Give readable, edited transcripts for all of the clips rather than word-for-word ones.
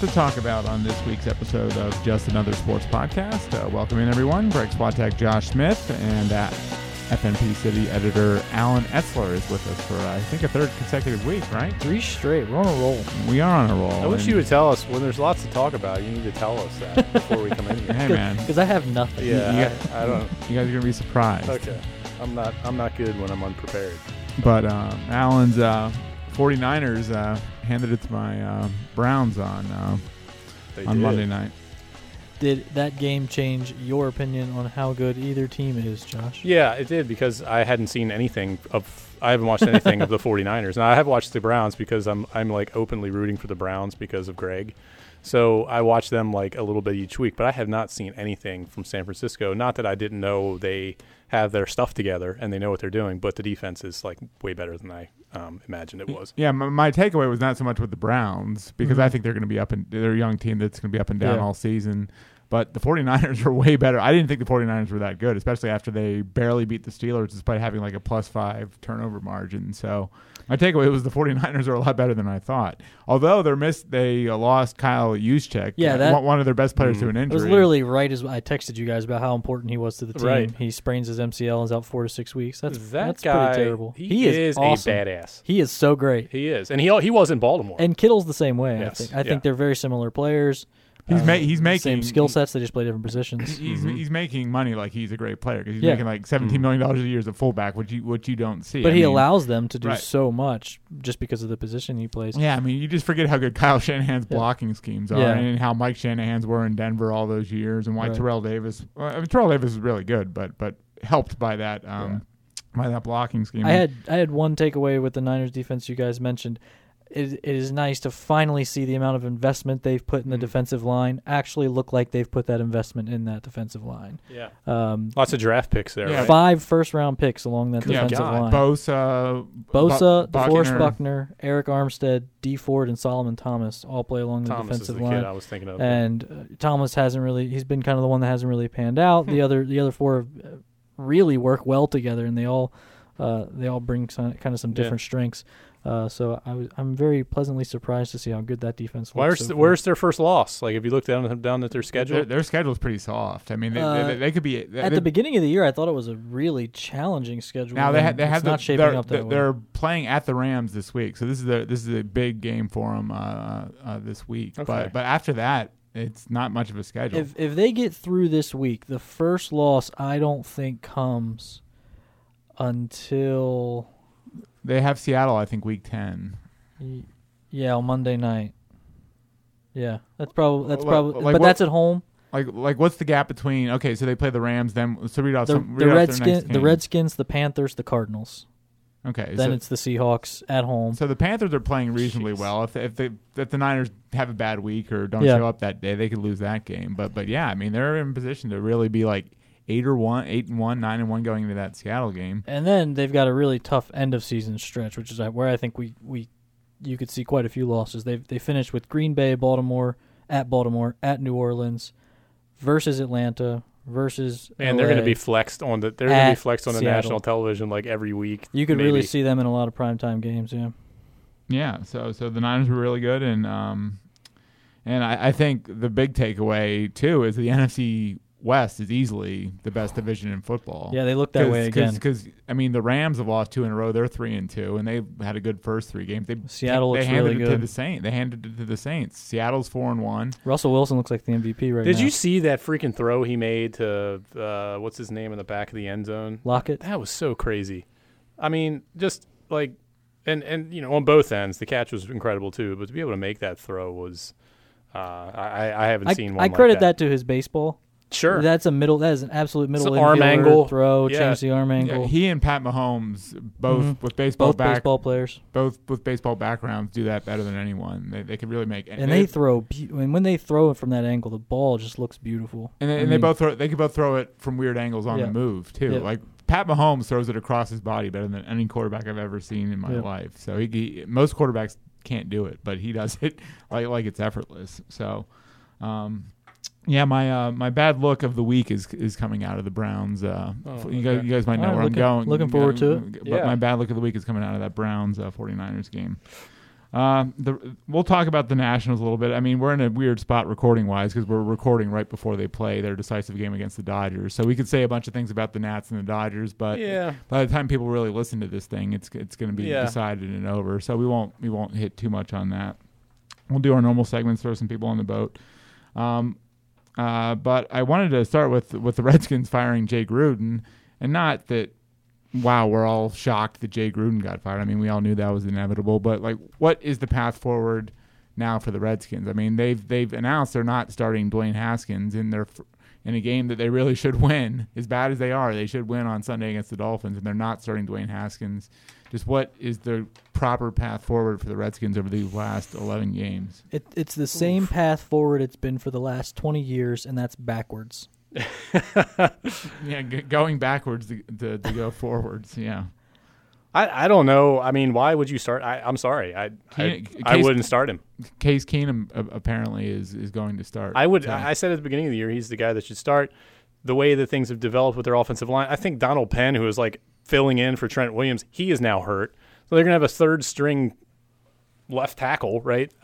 to talk about on this week's episode of Just Another Sports Podcast. Welcome in, everyone. Greg Swatek, Josh Smith, and FNP City editor Alan Etzler is with us for, I think, a third consecutive week, right? Three straight. We're on a roll. We are on a roll. I wish you would tell us when there's lots to talk about. You need to tell us that before we come in here. Hey, man. Because I have nothing. Yeah, I don't. You guys are going to be surprised. Okay. I'm not good when I'm unprepared. But Alan's 49ers handed it to my Browns on Monday night. Did that game change your opinion on how good either team is, Josh? Yeah, it did, because I hadn't seen anything of – I haven't watched anything of the 49ers. Now, I have watched the Browns because I'm like openly rooting for the Browns because of Greg. So I watch them like a little bit each week, but I have not seen anything from San Francisco. Not that I didn't know they have their stuff together and they know what they're doing, but the defense is like way better than I imagined it was. Yeah, my takeaway was not so much with the Browns, because I think they're going to be up and they're a young team that's going to be up and down all season. But the 49ers are way better. I didn't think the 49ers were that good, especially after they barely beat the Steelers despite having like a +5 turnover margin. So my takeaway was the 49ers are a lot better than I thought. Although they lost Kyle Juszczyk, one of their best players, to an injury. It was literally right as I texted you guys about how important he was to the team. Right. He sprains his MCL and is out 4 to 6 weeks. That's guy, pretty terrible. He is awesome. A badass. He is so great. He is. And he was in Baltimimore. And Kittle's the same way, yes. I think they're very similar players. He's making same skill sets. They just play different positions. He's making money like he's a great player, because he's making like $17 million a year as a fullback, which you don't see. But allows them to do so much just because of the position he plays. Yeah, I mean, you just forget how good Kyle Shanahan's blocking schemes are, and how Mike Shanahan's were in Denver all those years, and why Terrell Davis. Well, I mean, Terrell Davis is really good, but helped by that by that blocking scheme. I had one takeaway with the Niners defense you guys mentioned. It is nice to finally see the amount of investment they've put in the defensive line actually look like they've put that investment in that defensive line. Yeah. Lots of draft picks there. Yeah. Right? 5 first-round picks along that defensive line. Bosa, DeForest Buckner, Arik Armstead, D. Ford, and Solomon Thomas all play along the defensive line. Thomas is the kid I was thinking of. And Thomas hasn't really – he's been kind of the one that hasn't really panned out. The other 4 really work well together, and they all bring kind of some different strengths. So I'm very pleasantly surprised to see how good that defense looks. Where's their first loss? Like, if you look down at their schedule, their schedule is pretty soft. I mean, they could be at the beginning of the year. I thought it was a really challenging schedule. Now they're playing at the Rams this week, so this is a big game for them this week. Okay. But after that, it's not much of a schedule. If they get through this week, the first loss I don't think comes until. They have Seattle, I think, week 10. Yeah, on Monday night. Yeah, that's probably. Like, but that's at home. Like, what's the gap between? Okay, so they play the Rams, then so read off the Redskins, the Panthers, the Cardinals. Okay, then it's the Seahawks at home. So the Panthers are playing reasonably well. If the Niners have a bad week or don't show up that day, they could lose that game. But yeah, I mean, they're in position to really be like. 8-1, 9-1 going into that Seattle game, and then they've got a really tough end of season stretch, which is where I think you could see quite a few losses. They finished with Green Bay, Baltimore, at New Orleans, versus Atlanta, versus and LA, they're going to be flexed on the Seattle. National television like every week. You could really see them in a lot of primetime games. Yeah, yeah. So the Niners were really good, and I think the big takeaway too is the NFC. West is easily the best division in football. Yeah, they look that way again. Because I mean, the Rams have lost 2 in a row. They're 3-2, and they had a good first 3 games. Seattle looks really good. They handed it to the Saints. Seattle's 4-1. Russell Wilson looks like the MVP right now. Did you see that freaking throw he made to what's his name in the back of the end zone? Lockett. That was so crazy. I mean, just like, and you know, on both ends, the catch was incredible too. But to be able to make that throw was, I haven't seen one. I credit like that to his baseball. Sure. That is an absolute middle arm angle throw. Yeah. Change the arm angle. Yeah. He and Pat Mahomes, both baseball players, both with baseball backgrounds, do that better than anyone. They can really make. And they throw. I mean, when they throw it from that angle, the ball just looks beautiful. They can both throw it from weird angles on the move too. Yeah. Like Pat Mahomes throws it across his body better than any quarterback I've ever seen in my life. So he most quarterbacks can't do it, but he does it like it's effortless. So. Yeah, my bad look of the week is coming out of the Browns. You guys might know where I'm going. Looking forward to it. But my bad look of the week is coming out of that Browns 49ers game. We'll talk about the Nationals a little bit. I mean, we're in a weird spot recording-wise because we're recording right before they play their decisive game against the Dodgers. So we could say a bunch of things about the Nats and the Dodgers, but by the time people really listen to this thing, it's going to be decided and over. So we won't hit too much on that. We'll do our normal segments, throw some people on the boat. But I wanted to start with the Redskins firing Jay Gruden, and not that. Wow, we're all shocked that Jay Gruden got fired. I mean, we all knew that was inevitable, but like, what is the path forward now for the Redskins? I mean, they've announced they're not starting Dwayne Haskins in a game that they really should win. As bad as they are, they should win on Sunday against the Dolphins, and they're not starting Dwayne Haskins. Just what is the proper path forward for the Redskins over these last 11 games? It's the same path forward it's been for the last 20 years, and that's backwards. Going backwards to go forwards. Yeah, I don't know. I mean, why would you start? I'm sorry, I wouldn't start him. Case Keenum apparently is going to start. I would. So. I said at the beginning of the year, he's the guy that should start. The way that things have developed with their offensive line, I think Donald Penn, who is like filling in for Trent Williams, he is now hurt. So they're gonna have a third string left tackle, right?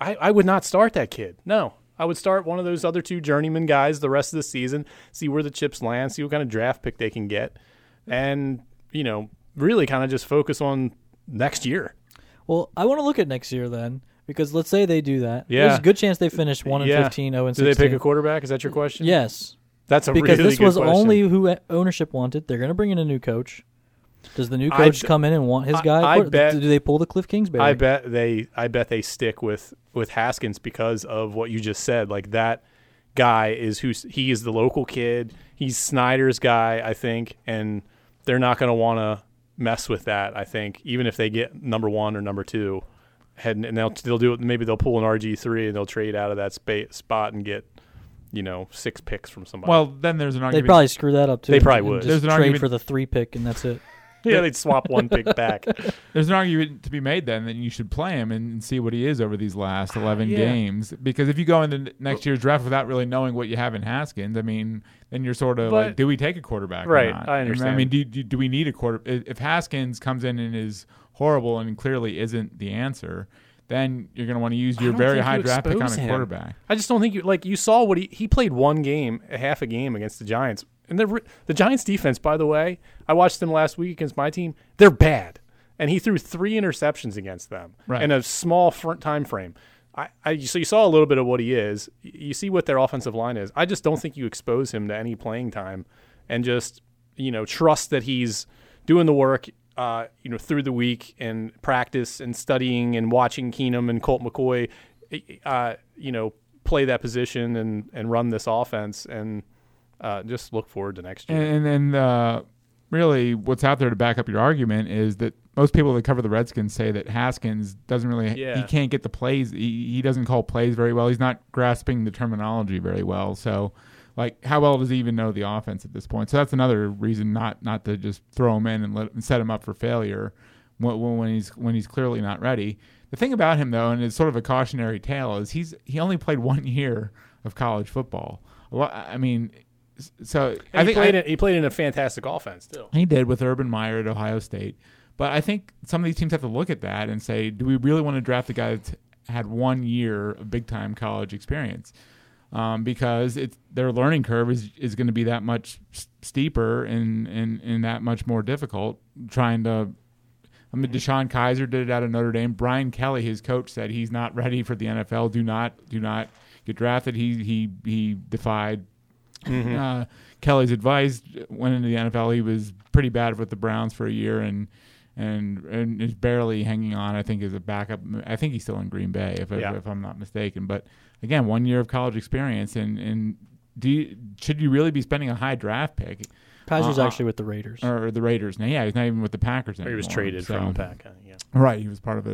I would not start that kid. No. I would start one of those other two journeyman guys the rest of the season, see where the chips land, see what kind of draft pick they can get, and, you know, really kind of just focus on next year. Well, I want to look at next year then, because let's say they do that. Yeah. There's a good chance they finish 1-15, 0-16. Do they pick a quarterback? Is that your question? Yes. That's a really good question. Because this was only who ownership wanted. They're going to bring in a new coach. Does the new coach come in and want his guy? Do they pull the Cliff Kingsbury? I bet they stick with Haskins because of what you just said. Like, that guy is the local kid. He's Snyder's guy, I think, and they're not going to want to mess with that. I think even if they get number one or number two, and they'll do it. Maybe they'll pull an RG3 and they'll trade out of that spot and get, you know, 6 picks from somebody. Well, then there's an argument. They probably screw that up too. They probably would. There's an argument for the 3 pick and that's it. Yeah, they'd swap one pick back. There's an argument to be made then that you should play him and see what he is over these last 11 games. Because if you go into next year's draft without really knowing what you have in Haskins, I mean, then you're sort of do we take a quarterback or not? Right, I understand. I mean, do we need a quarterback? If Haskins comes in and is horrible and clearly isn't the answer, then you're going to want to use your very high draft pick on a quarterback. I just don't think you saw what he played one game, half a game against the Giants. And the Giants' defense, by the way, I watched them last week against my team. They're bad. And he threw 3 interceptions against them in a small time frame. So you saw a little bit of what he is. You see what their offensive line is. I just don't think you expose him to any playing time and just, you know, trust that he's doing the work, you know, through the week and practice and studying and watching Keenum and Colt McCoy, you know, play that position and run this offense and – just look forward to next year. And then really what's out there to back up your argument is that most people that cover the Redskins say that Haskins doesn't really – he can't get the plays. He doesn't call plays very well. He's not grasping the terminology very well. So, like, how well does he even know the offense at this point? So that's another reason not to just throw him in and set him up for failure when he's clearly not ready. The thing about him, though, and it's sort of a cautionary tale, is he only played 1 year of college football. I mean – so he played in a fantastic offense too. He did with Urban Meyer at Ohio State. But I think some of these teams have to look at that and say, do we really want to draft a guy that's had 1 year of big-time college experience? Because their learning curve is going to be that much steeper and that much more difficult trying to – I mean, Deshaun Kaiser did it out of Notre Dame. Brian Kelly, his coach, said he's not ready for the NFL. Do not get drafted. He defied – Kelly's advice, went into the NFL. He was pretty bad with the Browns for a year and is barely hanging on, I think, as a backup. I think he's still in Green Bay, if I'm not mistaken. But, again, 1 year of college experience. And should you really be spending a high draft pick? Kaiser's actually with the Raiders. Or the Raiders. Now, yeah, he's not even with the Packers anymore. He was traded from the Pack. Yeah. Right, he was part of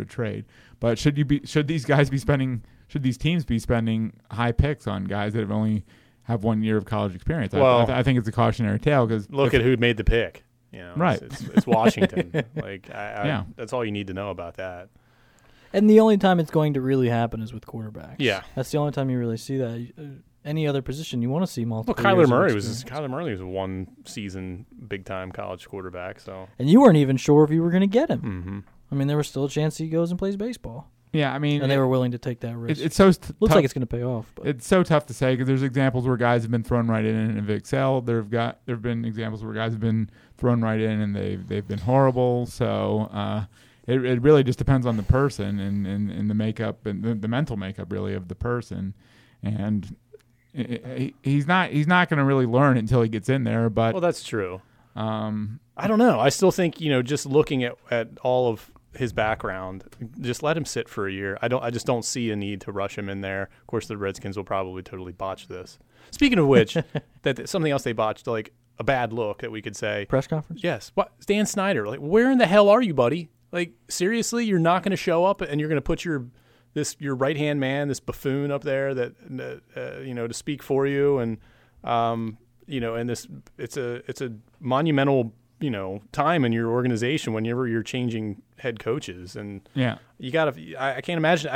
a trade. But should these teams be spending high picks on guys that have only – have 1 year of college experience? Well, I think it's a cautionary tale because look at who made the pick. You know, right, it's Washington. Like, that's all you need to know about that. And the only time it's going to really happen is with quarterbacks. Yeah, that's the only time you really see that. Any other position you want to see multiple. Well, Kyler Murray was a one-season big-time college quarterback. So, and you weren't even sure if you were going to get him. I mean, there was still a chance he goes and plays baseball. Yeah, I mean, and they were willing to take that risk. Looks like it's going to pay off. But. It's so tough to say because there's examples where guys have been thrown right in and have excelled. There have been examples where guys have been thrown right in and they've been horrible. So it really just depends on the person and the makeup and the mental makeup really of the person. And he's not going to really learn until he gets in there. But well, that's true. I don't know. I still think just looking at all of his background, just let him sit for a year. I just don't see a need to rush him in there. Of course, the Redskins will probably totally botch this. Speaking of which, that something else they botched, like a bad look that we could say. Press conference? Yes. What? Dan Snyder, like, where in the hell are you, buddy? Like, seriously, you're not going to show up and you're going to put your right-hand man, this buffoon up there that, to speak for you. And, and this, it's a monumental time in your organization whenever you're changing head coaches, and yeah, you gotta. I can't imagine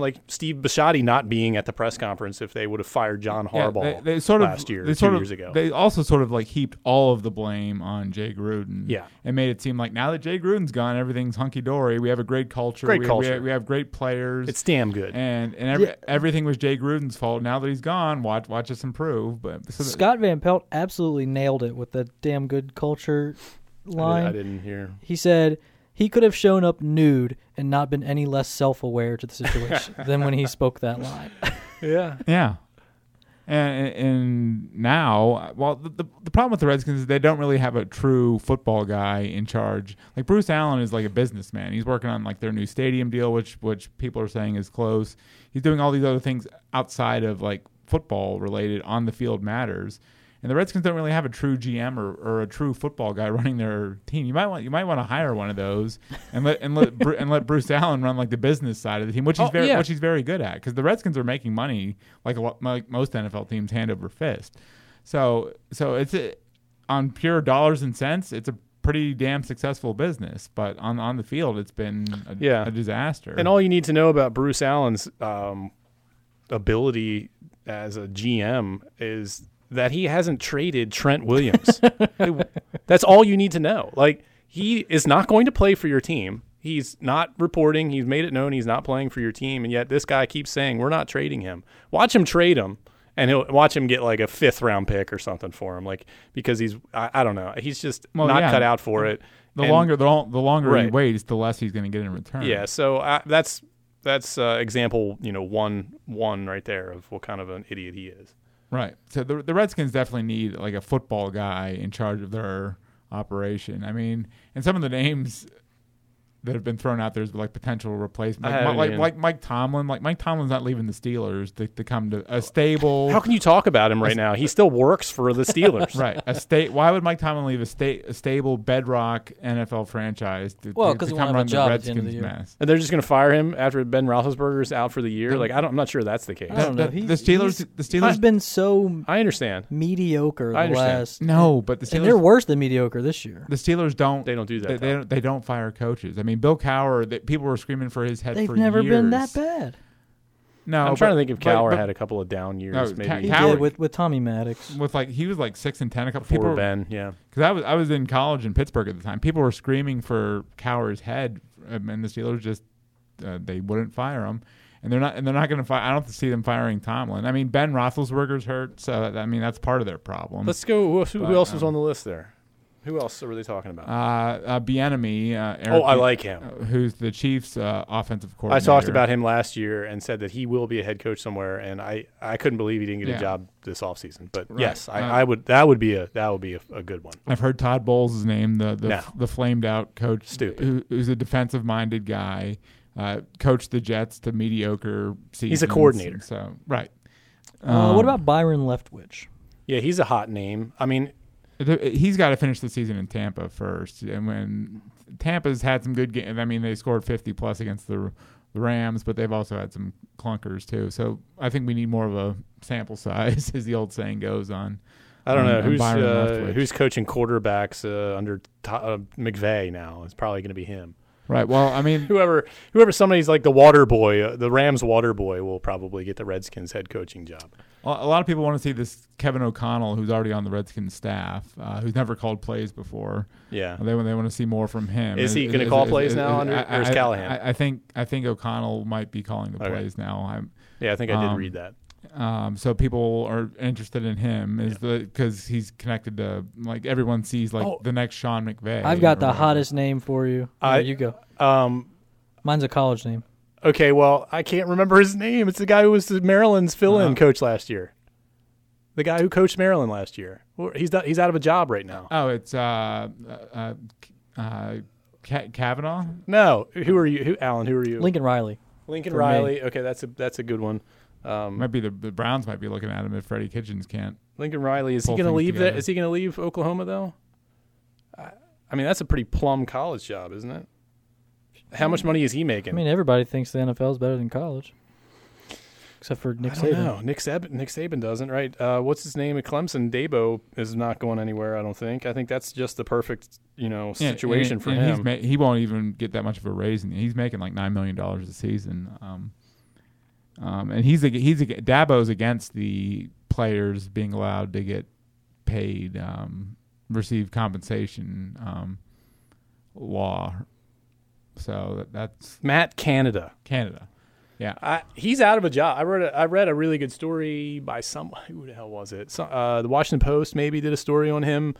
like Steve Bisciotti not being at the press conference if they would have fired John Harbaugh last year, two years ago. They also sort of like heaped all of the blame on Jay Gruden. Yeah, and made it seem like now that Jay Gruden's gone, everything's hunky dory. We have a great culture. We have great players. It's damn good. And everything was Jay Gruden's fault. Now that he's gone, watch us improve. But Scott Van Pelt absolutely nailed it with the damn good culture line. I didn't hear. He said. He could have shown up nude and not been any less self-aware to the situation than when he spoke that line. Yeah. Yeah. And now, well, the problem with the Redskins is they don't really have a true football guy in charge. Like Bruce Allen is like a businessman. He's working on like their new stadium deal, which people are saying is close. He's doing all these other things outside of like football related on the field matters. And the Redskins don't really have a true GM or a true football guy running their team. You might want to hire one of those and let Bruce Allen run like the business side of the team, which he's very good at, because the Redskins are making money like most NFL teams hand over fist. So it's on pure dollars and cents, it's a pretty damn successful business, but on the field it's been a disaster. And all you need to know about Bruce Allen's ability as a GM is that he hasn't traded Trent Williams. That's all you need to know. Like, he is not going to play for your team. He's not reporting. He's made it known he's not playing for your team, and yet this guy keeps saying, we're not trading him. Watch him trade him, and he'll watch him get like a 5th-round pick or something for him, like, because he's – I don't know. He's just cut out for it. The longer he waits, the less he's going to get in return. Yeah, so that's example, one right there of what kind of an idiot he is. Right. So the Redskins definitely need like a football guy in charge of their operation. I mean, and some of the names that have been thrown out there is like potential replacement. Like Mike Tomlin. Like Mike Tomlin's not leaving the Steelers to come to a stable. How can you talk about him right now? He still works for the Steelers. Right. Why would Mike Tomlin leave a stable bedrock NFL franchise to come run the Redskins mess? And they're just going to fire him after Ben Roethlisberger's out for the year? No. Like I'm not sure that's the case. I don't know. The Steelers has been so. I understand. Mediocre. I understand. But the Steelers, and they're worse than mediocre this year. The Steelers don't. They don't do that. They don't fire coaches. I mean. Bill Cowher, that people were screaming for his head for years. They've never been that bad. No, I'm trying to think if Cowher had a couple of down years. No, maybe he did with Tommy Maddox. With like he was like 6-10 a couple. Before Ben, yeah. Because I was in college in Pittsburgh at the time. People were screaming for Cowher's head, and the Steelers just they wouldn't fire him, and they're not going to fire. I don't see them firing Tomlin. I mean, Ben Roethlisberger's hurt, so that's part of their problem. Let's go. Who else was on the list there? Who else were they talking about? Bieniemy. I like him. Who's the Chiefs' offensive coordinator. I talked about him last year and said that he will be a head coach somewhere, and I couldn't believe he didn't get a job this offseason. But right. Yes, I would. That would be a good one. I've heard Todd Bowles' name, the flamed out coach, who's a defensive minded guy, coached the Jets to mediocre seasons. He's a coordinator. So right. What about Byron Leftwich? Yeah, he's a hot name. I mean. He's got to finish the season in Tampa first, and when Tampa's had some good games, I mean they scored 50+ against the Rams, but they've also had some clunkers too. So I think we need more of a sample size, as the old saying goes on. I don't know who's coaching quarterbacks under McVay now. It's probably going to be him. Right. Well, I mean, whoever somebody's like the water boy, the Rams water boy, will probably get the Redskins head coaching job. A lot of people want to see this Kevin O'Connell, who's already on the Redskins staff, who's never called plays before. Yeah, they want to see more from him. Is he going to call plays now under Callahan? I think O'Connell might be calling the plays now. I think I did read that. So people are interested in him because he's connected to, like, everyone sees, like, the next Sean McVay. I've got the hottest name for you. You go. Mine's a college name. Okay, well, I can't remember his name. It's the guy who was Maryland's fill-in coach last year. The guy who coached Maryland last year. He's out of a job right now. Oh, it's Kavanaugh? No. Who are you? Alan, who are you? Lincoln Riley. Lincoln Riley. Me. Okay, that's a good one. Might be the Browns might be looking at him if Freddie Kitchens can't. Lincoln Riley, is he going to leave that? Is he going to leave Oklahoma though? I mean, that's a pretty plum college job, isn't it? How much money is he making? I mean, everybody thinks the NFL is better than college, except for Nick Saban. No, Nick Saban doesn't, right? What's his name at Clemson? Dabo is not going anywhere, I don't think. I think that's just the perfect, situation for him. He won't even get that much of a raise. He's making like $9 million a season. And he's Dabo's against the players being allowed to get paid, receive compensation law. So that's Matt Canada. Yeah, he's out of a job. I read a really good story by someone. Who the hell was it? The Washington Post maybe did a story on him,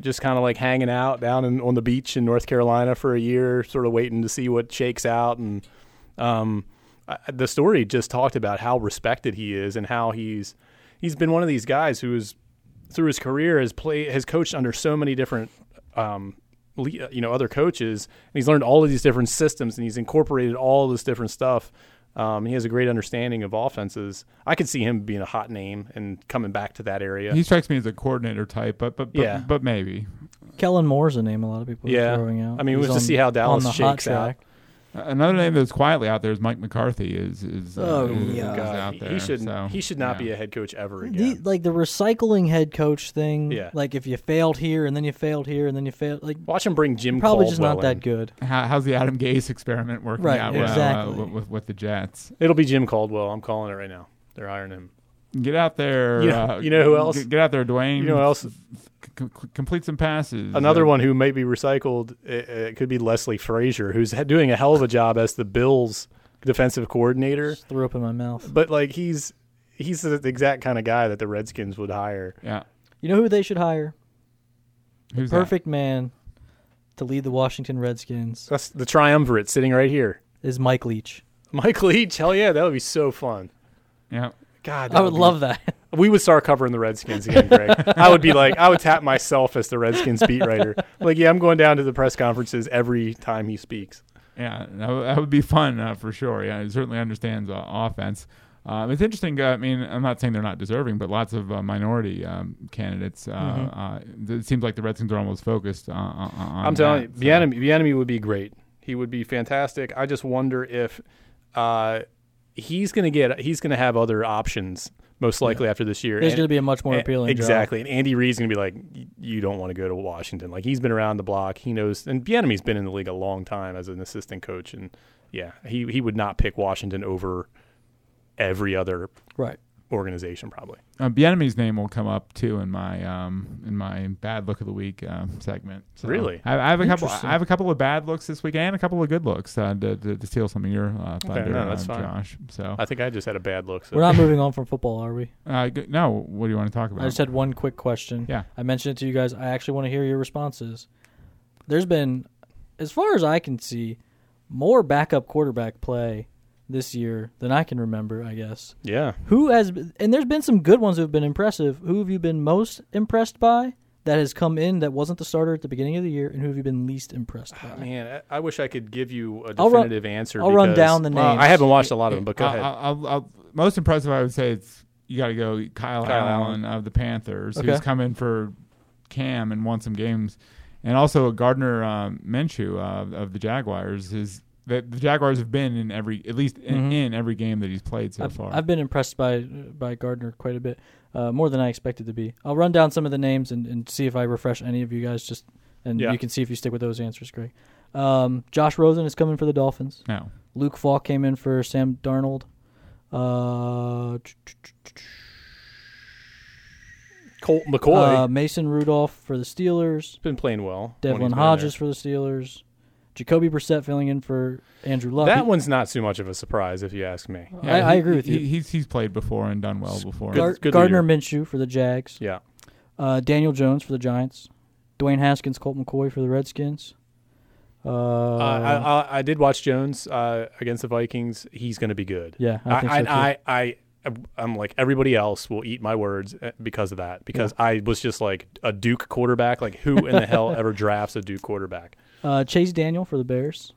just kind of like hanging out down on the beach in North Carolina for a year, sort of waiting to see what shakes out. And the story just talked about how respected he is and how he's been one of these guys who is through his career has coached under so many different other coaches, and he's learned all of these different systems, and he's incorporated all of this different stuff. He has a great understanding of offenses. I could see him being a hot name and coming back to that area. He strikes me as a coordinator type, but maybe. Kellen Moore's a name a lot of people are throwing out. I mean, we'll just see how Dallas shakes out. Another name that's quietly out there is Mike McCarthy. Out there. He should not be a head coach ever again. The recycling head coach thing. Yeah. Like if you failed here and then you failed here and then you failed. Like watch him bring Jim. Probably Caldwell just not in. That good. How's the Adam Gase experiment working out? Exactly. with the Jets? It'll be Jim Caldwell. I'm calling it right now. They're hiring him. Get out there. You know who else? Get out there, Dwayne. You know who else? Complete some passes. Another one who may be recycled, it could be Leslie Frazier, who's doing a hell of a job as the Bills' defensive coordinator. Just threw up in my mouth. But like he's the exact kind of guy that the Redskins would hire. Yeah. You know who they should hire? Who's the perfect man to lead the Washington Redskins? That's the triumvirate sitting right here. Is Mike Leach. Mike Leach? Hell yeah, that would be so fun. Yeah. God, I would love that. We would start covering the Redskins again, Greg. I would tap myself as the Redskins beat writer. I'm going down to the press conferences every time he speaks. Yeah, that would be fun for sure. Yeah, he certainly understands offense. It's interesting. I mean, I'm not saying they're not deserving, but lots of minority candidates. It seems like the Redskins are almost focused on I'm telling that, you, Bieniemy would be great. He would be fantastic. I just wonder if he's going to have other options most likely after this year. There's going to be a much more appealing job. And Andy Reid's going to be like, you don't want to go to Washington. Like, he's been around the block. He knows. And Bieniemy's been in the league a long time as an assistant coach. And, he would not pick Washington over every other organization probably. Bieniemy's name will come up, too, in my bad look of the week segment. So really? I have a couple of bad looks this week and a couple of good looks to steal some of your thunder, that's fine. Josh. So I think I just had a bad look. So. We're not moving on from football, are we? No. What do you want to talk about? I just had one quick question. Yeah. I mentioned it to you guys. I actually want to hear your responses. There's been, as far as I can see, more backup quarterback play this year than I can remember, I guess. Yeah. And there's been some good ones who have been impressive. Who have you been most impressed by that has come in that wasn't the starter at the beginning of the year, and who have you been least impressed by? Man, I wish I could give you a definitive answer. I'll run down the names. I haven't watched a lot of them, but go ahead. Most impressive, I would say, it's you got to go Kyle Allen of the Panthers, who's come in for Cam and won some games, and also Gardner Minshew of the Jaguars is. The Jaguars have been in at least in every game that he's played so far. I've been impressed by Gardner quite a bit, more than I expected to be. I'll run down some of the names and see if I refresh any of you guys, you can see if you stick with those answers, Greg. Josh Rosen is coming for the Dolphins. No. Luke Falk came in for Sam Darnold. Colt McCoy. Mason Rudolph for the Steelers. He's been playing well. Devlin Hodges for the Steelers. Jacoby Brissett filling in for Andrew Luck. That one's not too much of a surprise, if you ask me. Yeah, I agree with you. He's played before and done well before. Good Gardner Minshew for the Jags. Yeah. Daniel Jones for the Giants. Dwayne Haskins, Colt McCoy for the Redskins. I did watch Jones against the Vikings. He's going to be good. Yeah, I'm like everybody else will eat my words because of that. Because yeah. I was just like a Duke quarterback. Like who in the hell ever drafts a Duke quarterback? Chase Daniel for the Bears.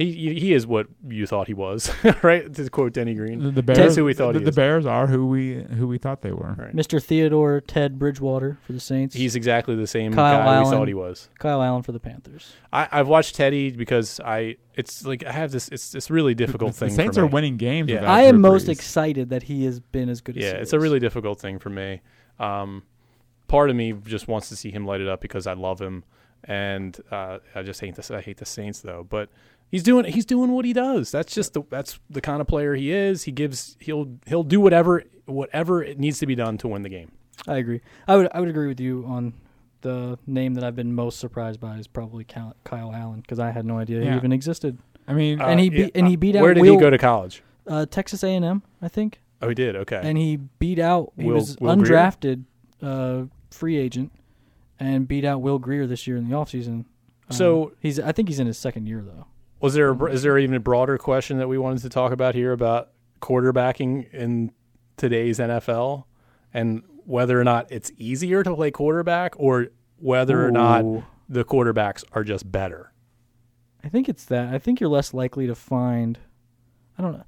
He is what you thought he was, right? To quote Denny Green, the Bears. That's who we thought he was. The Bears are who we thought they were. Right. Mr. Theodore Ted Bridgewater for the Saints. He's exactly the same guy we thought he was. Kyle Allen for the Panthers. I've watched Teddy because it's like I have this. It's this really difficult thing. The Saints are winning games. Yeah. I am most excited that he has been as good as he is. Yeah, it's a really difficult thing for me. Part of me just wants to see him light it up because I love him, and I just hate the Saints though, but. He's doing what he does. That's the kind of player he is. He'll do whatever it needs to be done to win the game. I agree. I would agree with you on the name that I've been most surprised by is probably Kyle Allen because I had no idea he even existed. I mean, and he beat out. Where did he go to college? Texas A&M, I think. Oh, he did. Okay. And he beat out. He was undrafted, free agent, and beat out Will Grier this year in the offseason. So I think he's in his second year though. Is there even a broader question that we wanted to talk about here about quarterbacking in today's NFL and whether or not it's easier to play quarterback or whether or not the quarterbacks are just better? I think it's that. I think you're less likely to find – I don't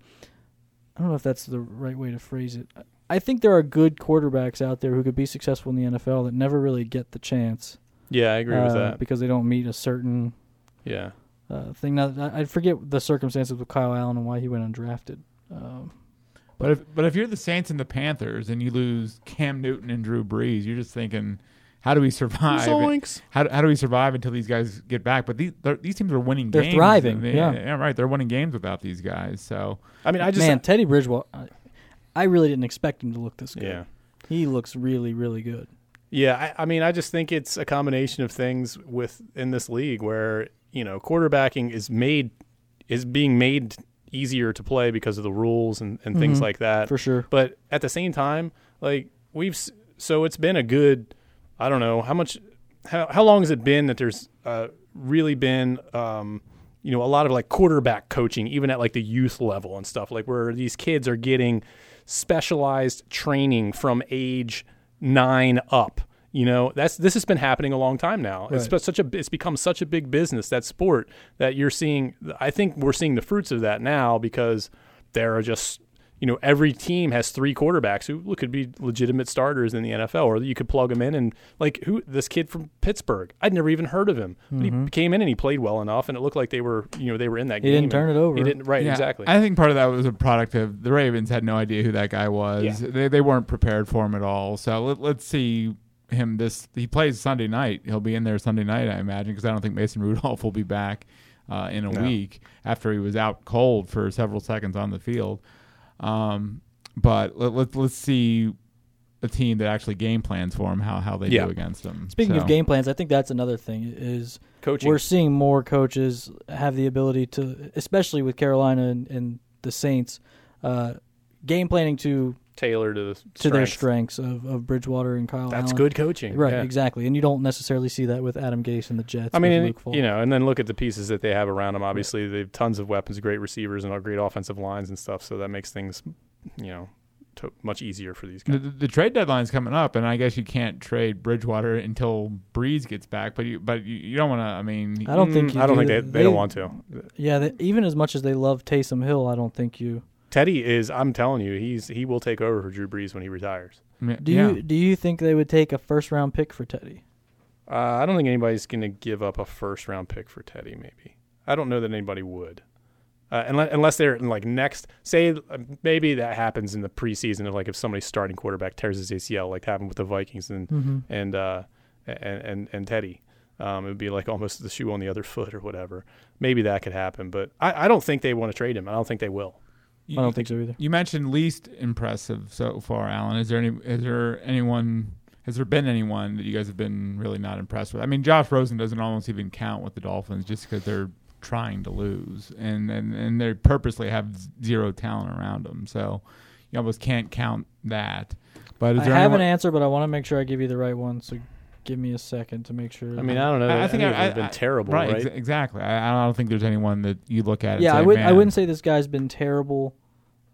know if that's the right way to phrase it. I think there are good quarterbacks out there who could be successful in the NFL that never really get the chance. Yeah, I agree with that. Because they don't meet a certain – yeah. Thing. Now, I forget the circumstances with Kyle Allen and why he went undrafted. But if you're the Saints and the Panthers and you lose Cam Newton and Drew Brees, you're just thinking, how do we survive? How do we survive until these guys get back? But these teams are winning. They're games. They're thriving. Yeah, right. They're winning games without these guys. So I mean, Teddy Bridgewater. I really didn't expect him to look this good. Yeah, he looks really, really good. Yeah, I mean, I just think it's a combination of things in this league where. You know, quarterbacking is being made easier to play because of the rules and things like that. For sure. But at the same time, like so it's been a good, I don't know how long has it been that there's really been, you know, a lot of like quarterback coaching, even at like the youth level and stuff like where these kids are getting specialized training from age 9 up. You know, this has been happening a long time now. Right. It's become such a big business, that sport, that you're seeing. I think we're seeing the fruits of that now because there are just, you know, every team has 3 quarterbacks who could be legitimate starters in the NFL, or you could plug them in and like this kid from Pittsburgh, I'd never even heard of him, but he came in and he played well enough, and it looked like they were in that game. He didn't turn it over. He didn't, right? Yeah, exactly. I think part of that was a product of the Ravens had no idea who that guy was. Yeah. They weren't prepared for him at all. So let's see. He plays Sunday night. He'll be in there Sunday night, I imagine, because I don't think Mason Rudolph will be back in a week after he was out cold for several seconds on the field. But let's see a team that actually game plans for him, how they do against him. Speaking of game plans, I think that's another thing is coaching. We're seeing more coaches have the ability to, especially with Carolina and the Saints, game planning to tailor to their strengths of Bridgewater and Kyle Allen. That's good coaching. Right, exactly. And you don't necessarily see that with Adam Gase and the Jets. I mean, you know, and then look at the pieces that they have around them. Obviously, they have tons of weapons, great receivers, and great offensive lines and stuff, so that makes things, you know, much easier for these guys. The trade deadline's coming up, and I guess you can't trade Bridgewater until Breeze gets back, but you don't want to, I mean. I don't think you I don't do think they don't want to. Yeah, even as much as they love Taysom Hill, I don't think you. Teddy is, I'm telling you, he will take over for Drew Brees when he retires. Do you think they would take a first-round pick for Teddy? I don't think anybody's going to give up a first-round pick for Teddy, maybe. I don't know that anybody would. Unless they're in like next, say maybe that happens in the preseason of like if somebody's starting quarterback tears his ACL, like happened with the Vikings and Teddy. It would be like almost the shoe on the other foot or whatever. Maybe that could happen, but I don't think they want to trade him. I don't think they will. I don't think so either. You mentioned least impressive so far, Alan. Has there been anyone that you guys have been really not impressed with? I mean, Josh Rosen doesn't almost even count with the Dolphins just because they're trying to lose, and they purposely have zero talent around them. So you almost can't count that. But is there an answer, but I want to make sure I give you the right one. So give me a second to make sure. I mean, I don't know. I think it's been terrible, right? Exactly. I don't think there's anyone that you look at. Yeah, and say, I wouldn't say this guy's been terrible.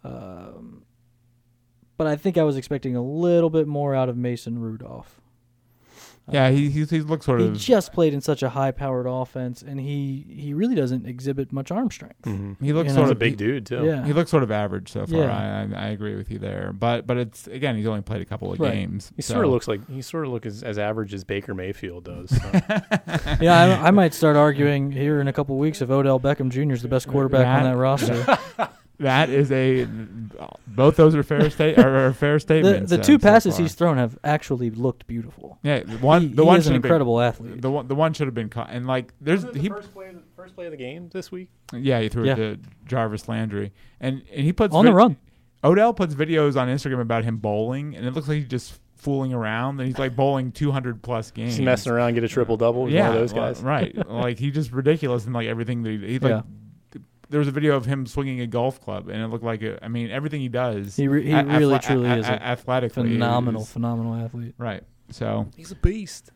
But I think I was expecting a little bit more out of Mason Rudolph. Yeah, he looks sort of... He just played in such a high-powered offense, and he really doesn't exhibit much arm strength. Mm-hmm. He looks sort of a big dude, too. Yeah. He looks sort of average so far. Yeah. I agree with you there. But it's, again, he's only played a couple of games. He sort of looks like... He sort of looks as average as Baker Mayfield does. So. Yeah, I might start arguing here in a couple of weeks if Odell Beckham Jr. is the best quarterback on that roster. That is both those are fair fair statements. The two passes he's thrown have actually looked beautiful. Yeah, the one is an incredible athlete. The one should have been caught. And like there's first play of the game this week. Yeah, he threw it to Jarvis Landry, and he puts on the run. Odell puts videos on Instagram about him bowling, and it looks like he's just fooling around, and he's like bowling 200-plus games. He's messing around, get a triple-double. Yeah, those guys, right? Like he's just ridiculous in like everything that he like. Yeah. There was a video of him swinging a golf club, and it looked like everything he does. He really, truly is athletically phenomenal athlete. Right. So he's a beast.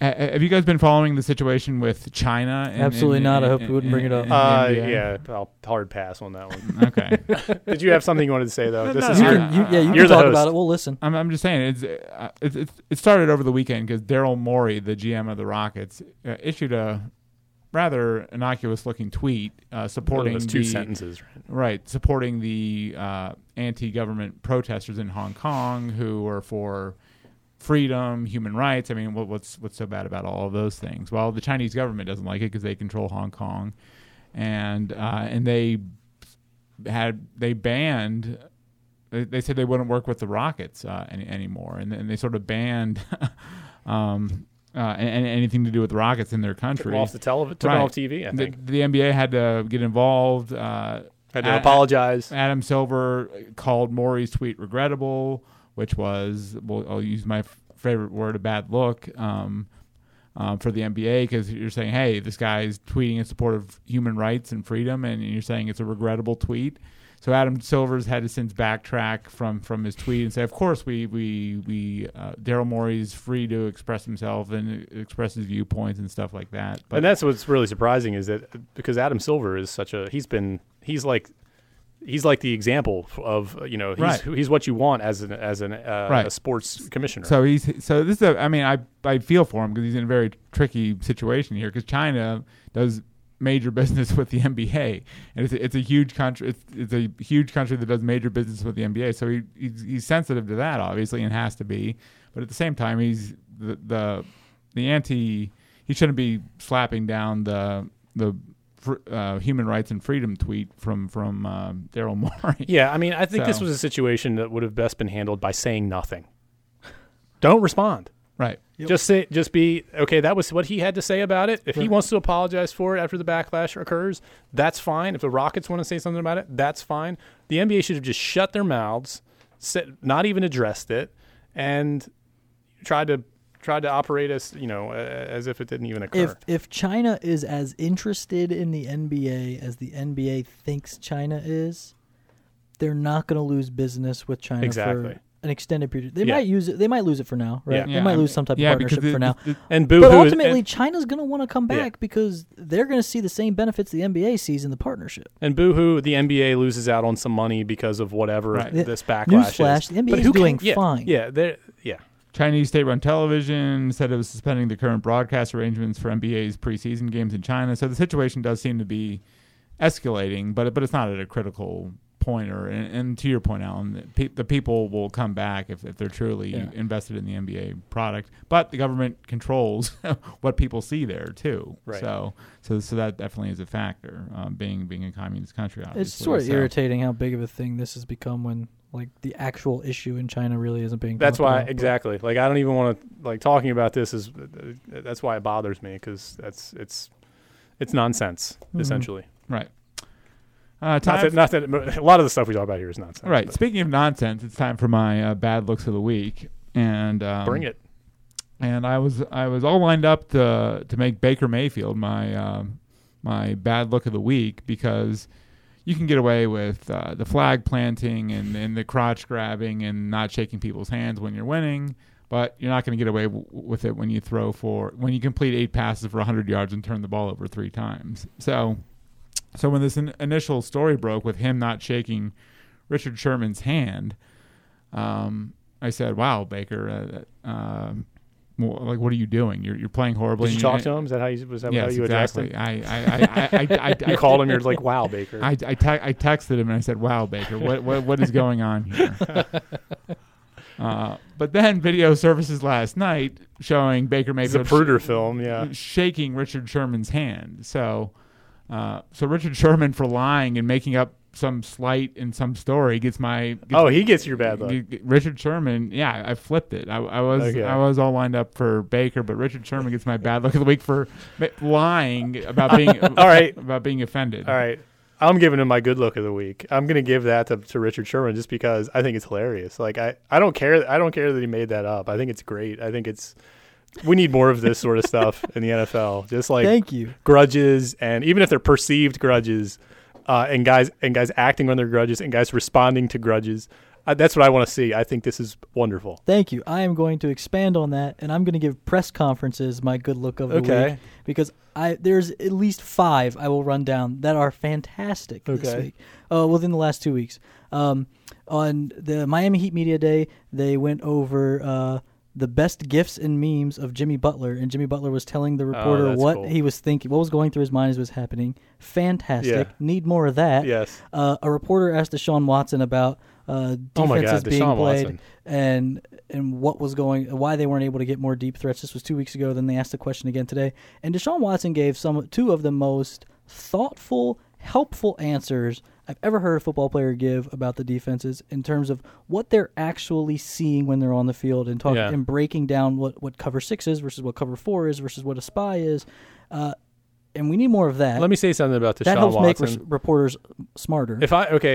Have you guys been following the situation with China? Absolutely not. I hope you wouldn't bring it up. Yeah, I'll hard pass on that one. Okay. Did you have something you wanted to say, though? No, you can talk about it. We'll listen. I'm just saying, it started over the weekend because Daryl Morey, the GM of the Rockets, issued a rather innocuous-looking tweet supporting two sentences, right? Supporting the anti-government protesters in Hong Kong who are for freedom, human rights. I mean, what's so bad about all of those things? Well, the Chinese government doesn't like it because they control Hong Kong, and they banned. They said they wouldn't work with the Rockets anymore, and they sort of banned. And anything to do with the Rockets in their country. Took off TV, I think. The NBA had to get involved. Had to apologize. Adam Silver called Morey's tweet regrettable, which was, I'll use my favorite word, a bad look for the NBA, because you're saying, hey, this guy's tweeting in support of human rights and freedom, and you're saying it's a regrettable tweet. So Adam Silver's had to since backtrack from his tweet and say, of course, we Daryl Morey's free to express himself and express his viewpoints and stuff like that. But, and that's what's really surprising is that because Adam Silver is such a he's like the example of he's what you want as a sports commissioner. I feel for him because he's in a very tricky situation here because China does major business with the NBA, and it's a huge country. It's a huge country that does major business with the NBA. So he's sensitive to that, obviously, and has to be. But at the same time, he's the anti. He shouldn't be slapping down the human rights and freedom tweet from Daryl Morey. Yeah, I mean, I think this was a situation that would have best been handled by saying nothing. Don't respond. Right. Yep. Just be okay. That was what he had to say about it. If he wants to apologize for it after the backlash occurs, that's fine. If the Rockets want to say something about it, that's fine. The NBA should have just shut their mouths, not even addressed it, and tried to operate as if it didn't even occur. If China is as interested in the NBA as the NBA thinks China is, they're not going to lose business with China. Exactly. An extended period. They might use it. They might lose it for now, right? Yeah. They might lose some type of partnership for now. But ultimately, China's going to want to come back because they're going to see the same benefits the NBA sees in the partnership. And boo-hoo, the NBA loses out on some money because of whatever this backlash is. The NBA is doing fine. Yeah. Chinese state-run television said it was suspending the current broadcast arrangements for NBA's preseason games in China. So the situation does seem to be escalating, but it's not at a critical pointer, and to your point, Alan, the people will come back if they're truly invested in the NBA product, but the government controls what people see there too, right? So that definitely is a factor, being a communist country, obviously. It's sort of irritating how big of a thing this has become when like the actual issue in China really isn't being exactly, like I don't even want to talking about this is that's why it bothers me, because it's nonsense, essentially, right? Not that a lot of the stuff we talk about here is nonsense. Right. But. Speaking of nonsense, it's time for my bad looks of the week, and bring it. And I was all lined up to make Baker Mayfield my bad look of the week, because you can get away with the flag planting and the crotch grabbing and not shaking people's hands when you're winning, but you're not going to get away with it when you complete 8 passes for 100 yards and turn the ball over 3 times. So when this initial story broke with him not shaking Richard Sherman's hand, I said, "Wow, Baker, what are you doing? You're playing horribly." Did you talk to him? Is that how you addressed him? I called him. You're like, "Wow, Baker." I texted him and I said, "Wow, Baker, what is going on here?" But then video services last night showing Baker Mayfield, the Zapruder film, shaking Richard Sherman's hand. So Richard Sherman, for lying and making up some slight in some story, he gets your bad luck. Richard Sherman, I flipped it. I was all lined up for Baker, but Richard Sherman gets my bad luck of the week for lying about being offended. All right, I'm giving him my good luck of the week. I'm going to give that to Richard Sherman just because I think it's hilarious. Like I don't care that he made that up. I think it's great. I think it's. We need more of this sort of stuff in the NFL. Just like grudges, and even if they're perceived grudges, and guys acting on their grudges and guys responding to grudges. That's what I want to see. I think this is wonderful. Thank you. I am going to expand on that, and I'm going to give press conferences my good look of the week, because there's at least 5 I will run down that are fantastic this week, within the last 2 weeks. On the Miami Heat Media Day, they went over the best gifs and memes of Jimmy Butler, and Jimmy Butler was telling the reporter he was thinking, what was going through his mind as it was happening. Fantastic. Yeah. Need more of that. Yes. A reporter asked Deshaun Watson about defenses being played and what was why they weren't able to get more deep threats. This was 2 weeks ago. Then they asked the question again today, and Deshaun Watson gave two of the most thoughtful, helpful answers I've ever heard a football player give about the defenses in terms of what they're actually seeing when they're on the field, and talking and breaking down what cover 6 is versus what cover 4 is versus what a spy is. And we need more of that. Let me say something about Deshaun Watson. That helps Watson. Make reporters smarter.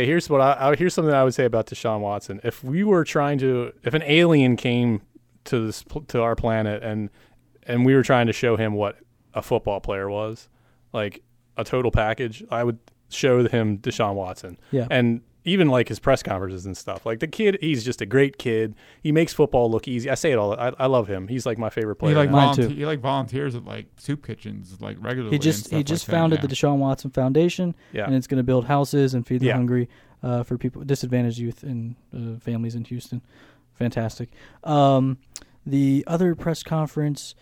Here's something I would say about Deshaun Watson. If we were if an alien came to our planet and we were trying to show him what a football player was, like a total package, I would show him Deshaun Watson. Yeah. And even like his press conferences and stuff. Like the kid, he's just a great kid. He makes football look easy. I say it all. I love him. He's like my favorite player. He like volunteers at like soup kitchens like regularly. He just founded the Deshaun Watson Foundation, and it's going to build houses and feed the hungry for people, disadvantaged youth and families in Houston. Fantastic. The other press conference.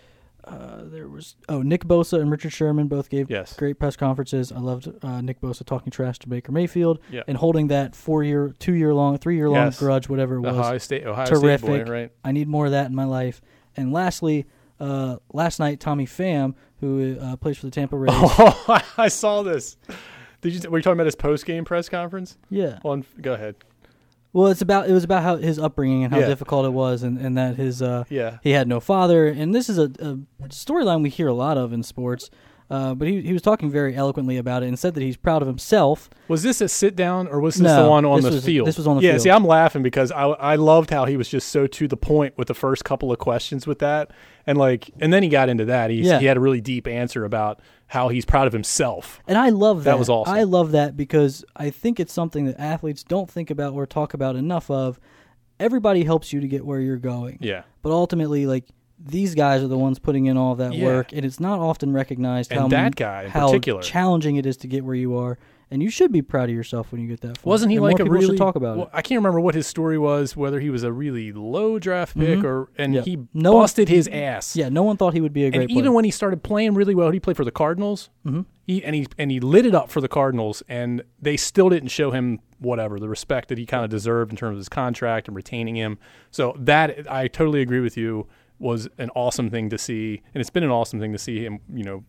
There was Nick Bosa and Richard Sherman both gave great press conferences. I loved Nick Bosa talking trash to Baker Mayfield and holding that 3-year-long grudge, whatever it was. Ohio State boy, right? I need more of that in my life. And lastly, last night Tommy Pham, who plays for the Tampa Rays. Oh, I saw this. Were you talking about his post-game press conference? Yeah. Go ahead. Well, it was about how his upbringing and how difficult it was, and that his he had no father, and this is a storyline we hear a lot of in sports. But he was talking very eloquently about it and said that he's proud of himself. Was this a sit down or was this the one on the field? This was on the field. Yeah, see, I'm laughing because I loved how he was just so to the point with the first couple of questions with that, and then he got into that. He had a really deep answer about how he's proud of himself. And I love that. That was awesome. I love that because I think it's something that athletes don't think about or talk about enough of. Everybody helps you to get where you're going. Yeah. But ultimately, these guys are the ones putting in all that work, and it's not often recognized how challenging it is to get where you are. And you should be proud of yourself when you get that far. Wasn't he like a really? Talk about it. I can't remember what his story was. Whether he was a really low draft pick he busted his ass. Yeah, no one thought he would be a great player. Even when he started playing really well, he played for the Cardinals. Mm-hmm. He lit it up for the Cardinals, and they still didn't show him the respect that he kind of deserved in terms of his contract and retaining him. So that I totally agree with you. Was an awesome thing to see, and it's been an awesome thing to see him,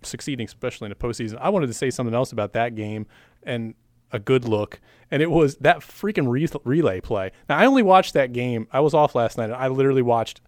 succeeding, especially in the postseason. I wanted to say something else about that game and a good look, and it was that freaking relay play. Now, I only watched that game. I was off last night, and I literally watched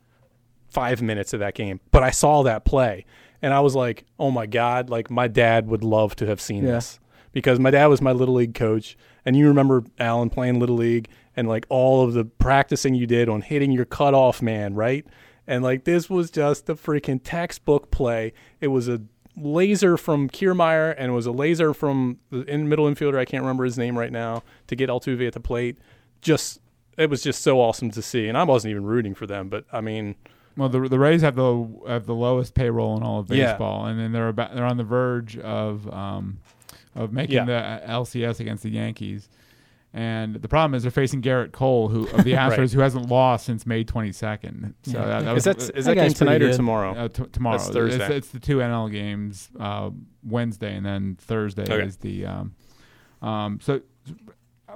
5 minutes of that game, but I saw that play, and I was like, oh, my God, my dad would love to have seen this. because my dad was my Little League coach, and you remember, Alan, playing Little League and, like, all of the practicing you did on hitting your cutoff man, right? And, like, this was just a freaking textbook play. It was a laser from Kiermaier, and it was a laser from the middle infielder, I can't remember his name right now, to get Altuve at the plate. Just it was just so awesome to see, and I wasn't even rooting for them, but, I mean – well, the Rays have the lowest payroll in all of baseball, yeah. And then they're on the verge of making the LCS against the Yankees, and the problem is they're facing Garrett Cole, who of the Astros, right. who hasn't lost since May 22nd. So yeah. that game tonight or tomorrow? Tomorrow. That's Thursday. It's the two NL games, Wednesday, and then Thursday is the. So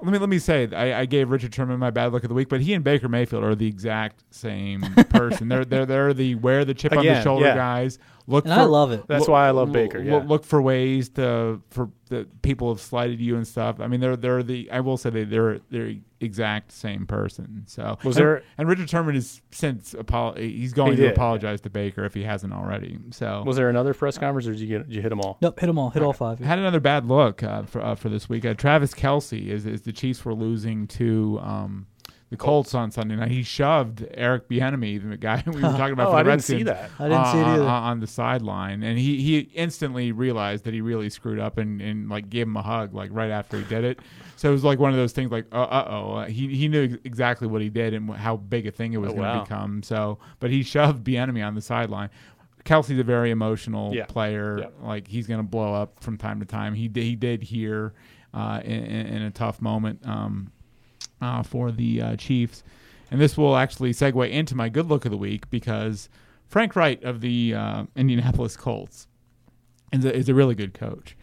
let me say, I gave Richard Sherman my bad look of the week, but he and Baker Mayfield are the exact same person. They're the wear the chip on the shoulder guys. I love it. That's why I love Baker. Yeah. Look for ways for the people have slighted you and stuff. I mean, they're exact same person. So and Richard Sherman is he's going to apologize to Baker if he hasn't already. So was there another press conference, or did you hit them all? Nope, hit them all. Hit all five. Yeah. Had another bad look for this week. Travis Kelce is the Chiefs were losing to. The Colts on Sunday night. He shoved Eric Bieniemy, the guy we were talking about for the Redskins. I didn't see it either. On the sideline, and he instantly realized that he really screwed up and like gave him a hug like right after he did it. So it was like one of those things like he knew exactly what he did and how big a thing it was going to become. So, but he shoved Bieniemy on the sideline. Kelsey's a very emotional player. Yeah. Like he's going to blow up from time to time. He did here in a tough moment. For the Chiefs. And this will actually segue into my good look of the week, because Frank Wright of the Indianapolis Colts is a really good coach.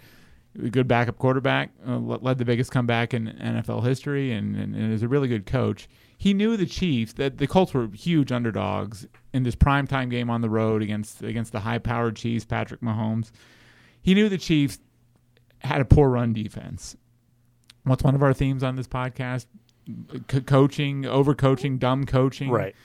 A good backup quarterback, led the biggest comeback in NFL history, and is a really good coach. He knew the Colts were huge underdogs in this primetime game on the road against the high-powered Chiefs, Patrick Mahomes. He knew the Chiefs had a poor run defense. What's one of our themes on this podcast? Coaching, overcoaching, dumb coaching. Right.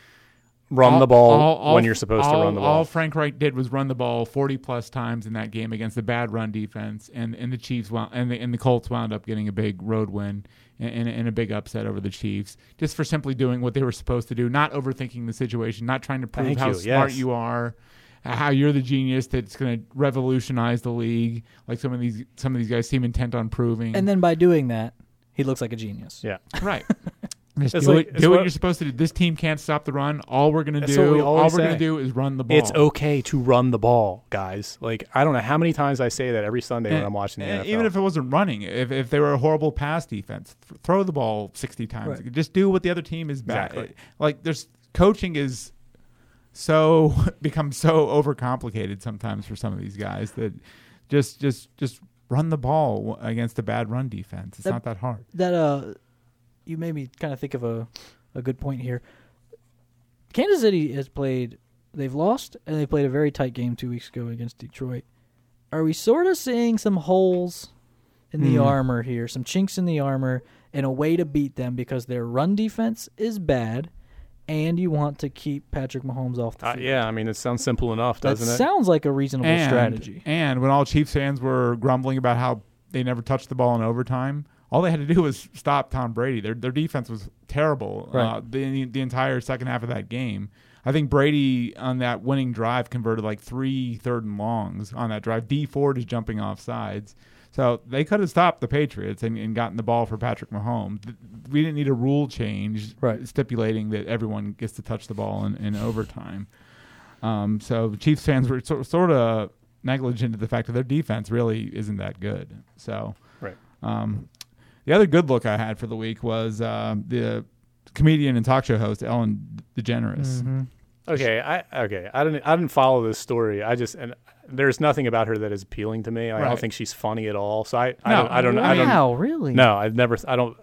Run the ball when you're supposed to run the ball. All Frank Wright did was run the ball 40-plus times in that game against a bad run defense, and the Chiefs and the Colts wound up getting a big road win and a big upset over the Chiefs, just for simply doing what they were supposed to do, not overthinking the situation, not trying to prove how smart you are, how you're the genius that's going to revolutionize the league, like some of these guys seem intent on proving. And then by doing that, he looks like a genius. Yeah. Right. Do what you're supposed to do. This team can't stop the run. All we're going to do is run the ball. It's okay to run the ball, guys. Like, I don't know how many times I say that every Sunday when I'm watching the NFL. Even if it wasn't running, if they were a horrible pass defense, throw the ball 60 times. Right. Just do what the other team is bad. Exactly. Like, there's coaching is become so overcomplicated sometimes for some of these guys that just run the ball against a bad run defense. It's not that hard. That you made me kind of think of a good point here. Kansas City they've lost, and they played a very tight game 2 weeks ago against Detroit. Are we sort of seeing some holes in the armor here, some chinks in the armor, and a way to beat them because their run defense is bad, and you want to keep Patrick Mahomes off the field. Yeah, I mean, it sounds simple enough, doesn't it? That sounds like a reasonable strategy. And when all Chiefs fans were grumbling about how they never touched the ball in overtime, all they had to do was stop Tom Brady. Their defense was terrible the entire second half of that game. I think Brady, on that winning drive, converted like 3 third-and-longs on that drive. D. Ford is jumping off sides. So they could have stopped the Patriots and gotten the ball for Patrick Mahomes. We didn't need a rule change stipulating that everyone gets to touch the ball in overtime. So Chiefs fans were sort of negligent to the fact that their defense really isn't that good. So the other good look I had for the week was the comedian and talk show host Ellen DeGeneres. Mm-hmm. I didn't follow this story. There's nothing about her that is appealing to me. I don't think she's funny at all. So I don't really. No, I never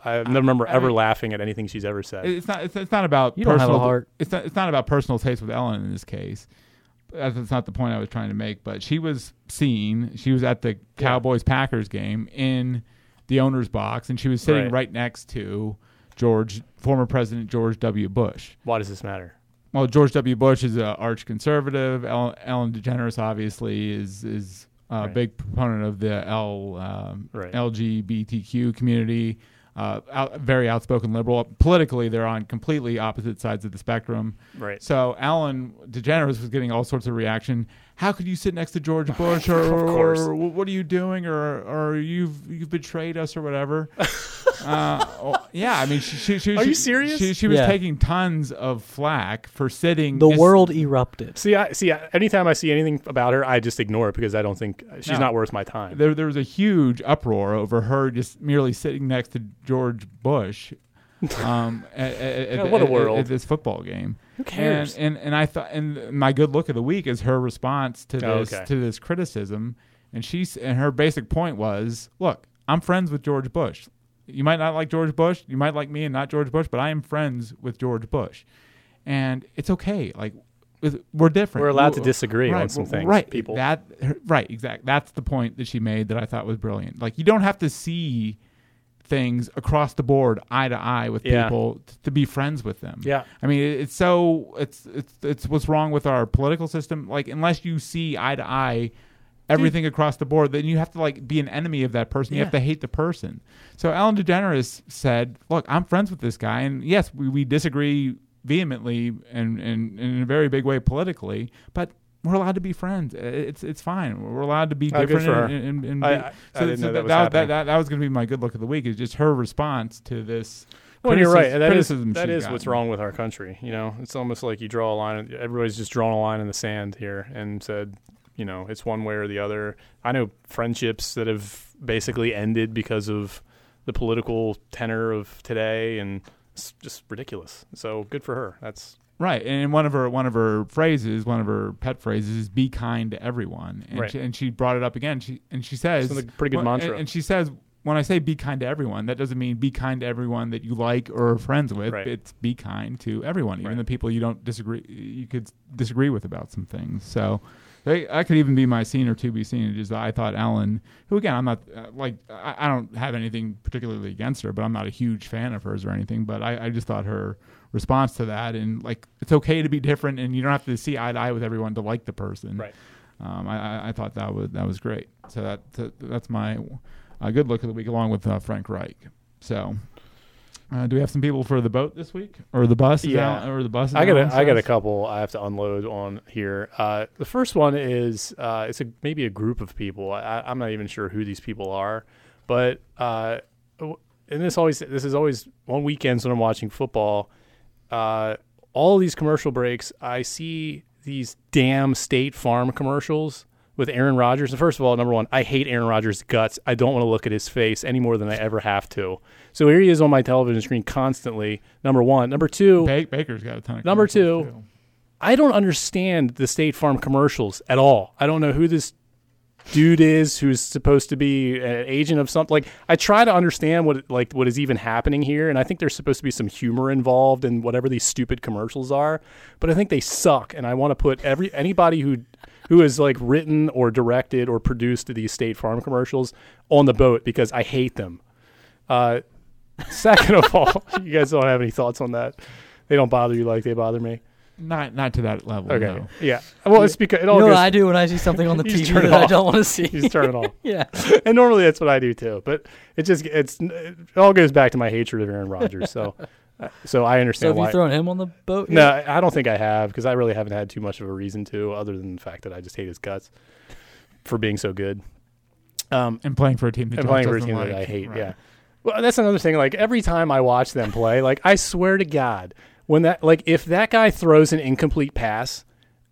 remember laughing at anything she's ever said. It's not about you personal don't have a heart. It's not about personal taste with Ellen in this case. That's not the point I was trying to make, but she was at the Cowboys Packers game in the owner's box, and she was sitting right next to former President George W. Bush. Why does this matter? Well, George W. Bush is an arch conservative. Ellen DeGeneres obviously is big proponent of the LGBTQ community, very outspoken liberal. Politically, they're on completely opposite sides of the spectrum. Right. So Alan DeGeneres was getting all sorts of reaction. How could you sit next to George Bush, or what are you doing, or you've betrayed us, or whatever? Yeah, I mean, she are you serious? She was taking tons of flack for sitting. The world erupted. See, anytime I see anything about her, I just ignore it because I don't think she's not worth my time. There was a huge uproar over her just merely sitting next to George Bush. At this football game. Who cares? And I thought, and my good look of the week is her response to this to this criticism, and her basic point was, look, I'm friends with George Bush. You might not like George Bush, you might like me and not George Bush, but I am friends with George Bush, and it's okay. Like, we're different. We're allowed to disagree on some things, right? People, exactly. That's the point that she made that I thought was brilliant. Like, you don't have to see things across the board, eye to eye with people to be friends with them. Yeah, I mean, it's what's wrong with our political system. Like, unless you see eye to eye everything across the board, then you have to be an enemy of that person. You have to hate the person. So Alan DeGeneres said, "Look, I'm friends with this guy, and yes, we disagree vehemently and in a very big way politically, but we're allowed to be friends. It's fine. We're allowed to be different." That was going to be my good look of the week, is just her response to this. Well, you're right. That is what's wrong with our country. You know, it's almost like you draw a line. Everybody's just drawn a line in the sand here and said, you know, it's one way or the other. I know friendships that have basically ended because of the political tenor of today, and it's just ridiculous. So good for her. That's right, and one of her pet phrases is "be kind to everyone," and she brought it up again. She says, "That's a pretty good mantra." And she says, "When I say be kind to everyone, that doesn't mean be kind to everyone that you like or are friends with. Right. It's be kind to everyone, even the people you could disagree with about some things." So, that could even be my scene or to be seen. Is that I thought Alan, who again, I'm not I don't have anything particularly against her, but I'm not a huge fan of hers or anything. But I just thought her response to that, and it's okay to be different, and you don't have to see eye to eye with everyone to like the person. Right. I thought that was great. So that's my good look of the week, along with Frank Reich. So do we have some people for the boat this week, or the bus? I got a couple I have to unload on here. The first one is it's maybe a group of people. I'm not even sure who these people are, but and this is always on weekends when I'm watching football. All these commercial breaks, I see these damn State Farm commercials with Aaron Rodgers. And first of all, number one, I hate Aaron Rodgers' guts. I don't want to look at his face any more than I ever have to. So here he is on my television screen constantly, number one. Number two, Baker's got a ton of number two, too. I don't understand the State Farm commercials at all. I don't know who this dude is who's supposed to be an agent of something. I try to understand what is even happening here, and I think there's supposed to be some humor involved in whatever these stupid commercials are, but I think they suck, and I want to put anybody who has written or directed or produced these State Farm commercials on the boat, because I hate them. Second of all, you guys don't have any thoughts on that? They don't bother you like they bother me? Not to that level. Okay. No. Yeah. Well, it's because it all. You know what I do when I see something on the TV that I don't want to see? Just turn it off. Yeah. And normally that's what I do too, but it all goes back to my hatred of Aaron Rodgers. So I understand why. So have you thrown him on the boat? No, yet? I don't think I have, because I really haven't had too much of a reason to, other than the fact that I just hate his guts for being so good. And playing for a team that I hate. Right. Yeah. Well, that's another thing. Every time I watch them play, I swear to God, when if that guy throws an incomplete pass,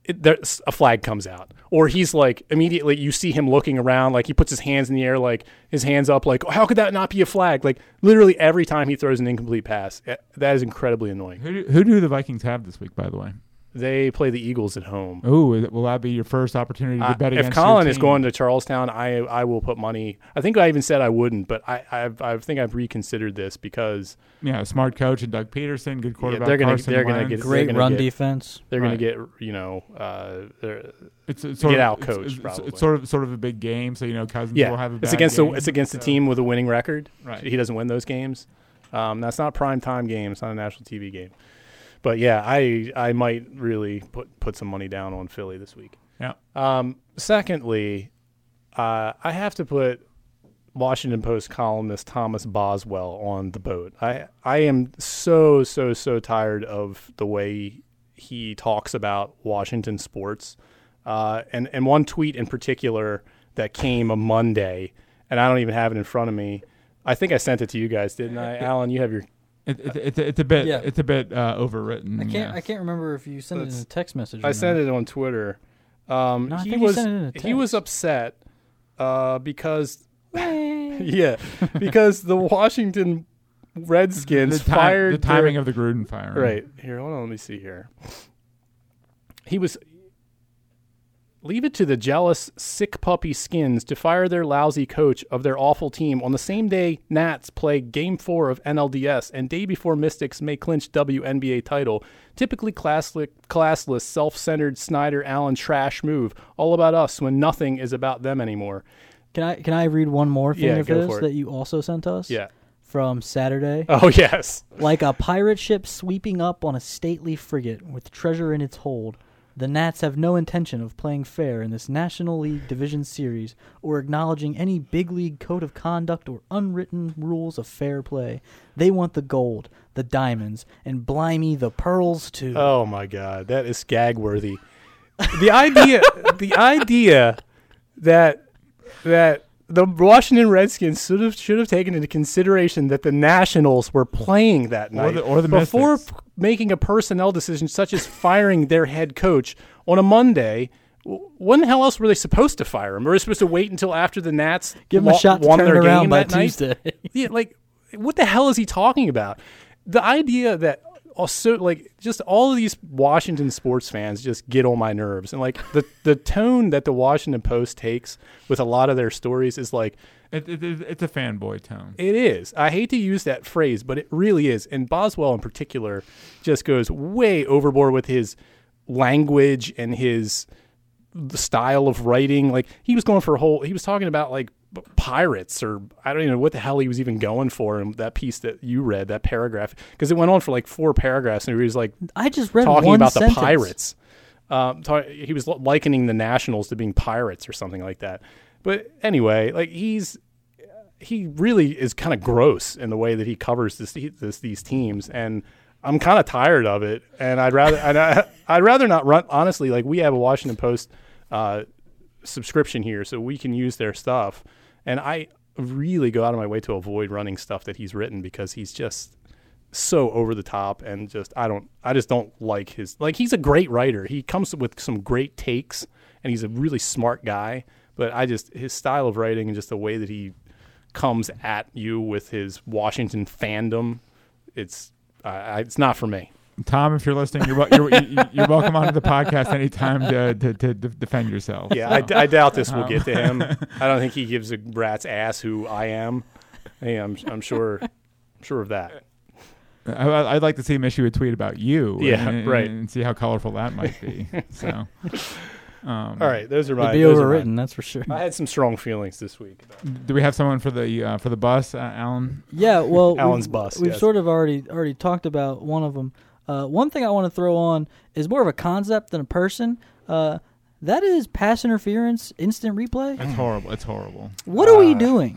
a flag comes out. Or he's immediately you see him looking around, he puts his hands in the air, his hands up, oh, how could that not be a flag? Literally every time he throws an incomplete pass. That is incredibly annoying. Who do the Vikings have this week, by the way? They play the Eagles at home. Ooh, will that be your first opportunity to bet against? If Colin is going to Charlestown, I will put money. I think I even said I wouldn't, but I think I've reconsidered this because smart coach and Doug Peterson, good quarterback. They're going to get great run defense. They're going to get it's out-coached. It's sort of a big game, so Cousins will have a bad game. It's against the team with a winning record. Right, he doesn't win those games. That's not a prime time game. It's not a national TV game. But, yeah, I might really put some money down on Philly this week. Yeah. Secondly, I have to put Washington Post columnist Thomas Boswell on the boat. I am so tired of the way he talks about Washington sports. And one tweet in particular that came a Monday, and I don't even have it in front of me. I think I sent it to you guys, didn't I? Alan, you have your... It's a bit overwritten. I can't remember if you sent it in a text message. I sent it on Twitter. He was upset because because the Washington Redskins fired the timing of the Gruden firing. Right. Here, hold on, let me see here. He was leave it to the jealous sick puppy skins to fire their lousy coach of their awful team on the same day Nats play Game 4 of NLDS and day before Mystics may clinch WNBA title. Typically classless, self-centered Snyder Allen trash move. All about us when nothing is about them anymore. Can I read one more thing of this that you also sent us? Yeah. From Saturday. Oh, yes. Like a pirate ship sweeping up on a stately frigate with treasure in its hold, the Nats have no intention of playing fair in this National League Division Series or acknowledging any big league code of conduct or unwritten rules of fair play. They want the gold, the diamonds, and blimey, the pearls, too. Oh, my God. That is gag-worthy. The idea that the Washington Redskins should have taken into consideration that the Nationals were playing that night or the before Mystics. Making a personnel decision such as firing their head coach on a Monday. When the hell else were they supposed to fire him? Were they supposed to wait until after the Nats won their game by Tuesday? Yeah, like, what the hell is he talking about? The idea that also, like, just all of these Washington sports fans just get on my nerves. And, like, the tone that the Washington Post takes with a lot of their stories is, like... It's a fanboy tone. It is. I hate to use that phrase, but it really is. And Boswell, in particular, just goes way overboard with his language and the style of writing. Like, he was going for a whole... He was talking about, like, pirates, or I don't even know what the hell he was even going for in that piece that you read, that paragraph, because it went on for like 4 paragraphs, and he was like, I just read talking about sentence. The pirates. He was likening the Nationals to being pirates or something like that. But anyway, like he really is kind of gross in the way that he covers these teams, and I'm kind of tired of it. And I'd rather not run. Honestly, like, we have a Washington Post subscription here, so we can use their stuff. And I really go out of my way to avoid running stuff that he's written because he's just so over the top, and just I just don't like his, like, he's a great writer. He comes with some great takes, and he's a really smart guy, but I just, his style of writing and just the way that he comes at you with his Washington fandom, it's not for me. Tom, if you're listening, you're welcome onto the podcast anytime to defend yourself. Yeah, so. I doubt this will get to him. I don't think he gives a rat's ass who I am. Hey, I'm sure of that. I'd like to see him issue a tweet about you. Yeah, and see how colorful that might be. So, all right, those are mine. It'd be overwritten, that's for sure. I had some strong feelings this week. Do we have someone for the bus, Alan? Yeah, well, Alan's bus. We've sort of already talked about one of them. One thing I want to throw on is more of a concept than a person. That is pass interference, instant replay. It's horrible. It's horrible. What are we doing?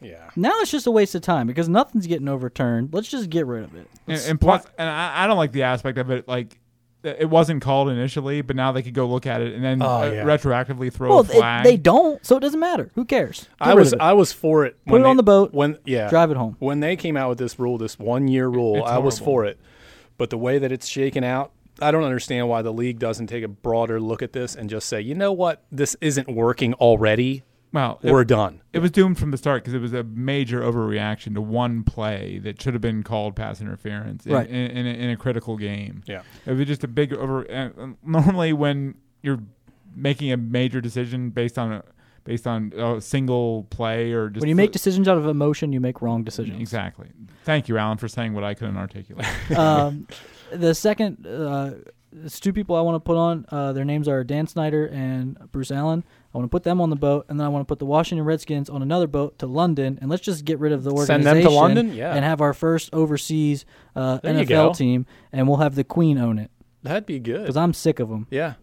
Yeah. Now it's just a waste of time because nothing's getting overturned. Let's just get rid of it. And plus, I don't like the aspect of it. Like, it wasn't called initially, but now they could go look at it and then retroactively throw a flag. They don't, so it doesn't matter. Who cares? I was for it. Put it on the boat. Drive it home. When they came out with this rule, this 1-year rule, I was for it. But the way that it's shaken out, I don't understand why the league doesn't take a broader look at this and just say, you know what, this isn't working already. Well, we're done. It was doomed from the start because it was a major overreaction to one play that should have been called pass interference in a critical game. Yeah, it was just a big over. Normally, when you're making a major decision based on a single play or just... When you make decisions out of emotion, you make wrong decisions. Exactly. Thank you, Alan, for saying what I couldn't articulate. The second, it's 2 people I want to put on. Their names are Dan Snyder and Bruce Allen. I want to put them on the boat, and then I want to put the Washington Redskins on another boat to London, and let's just get rid of the organization. Send them to London? Yeah. And have our first overseas NFL team, and we'll have the Queen own it. That'd be good. Because I'm sick of them. Yeah.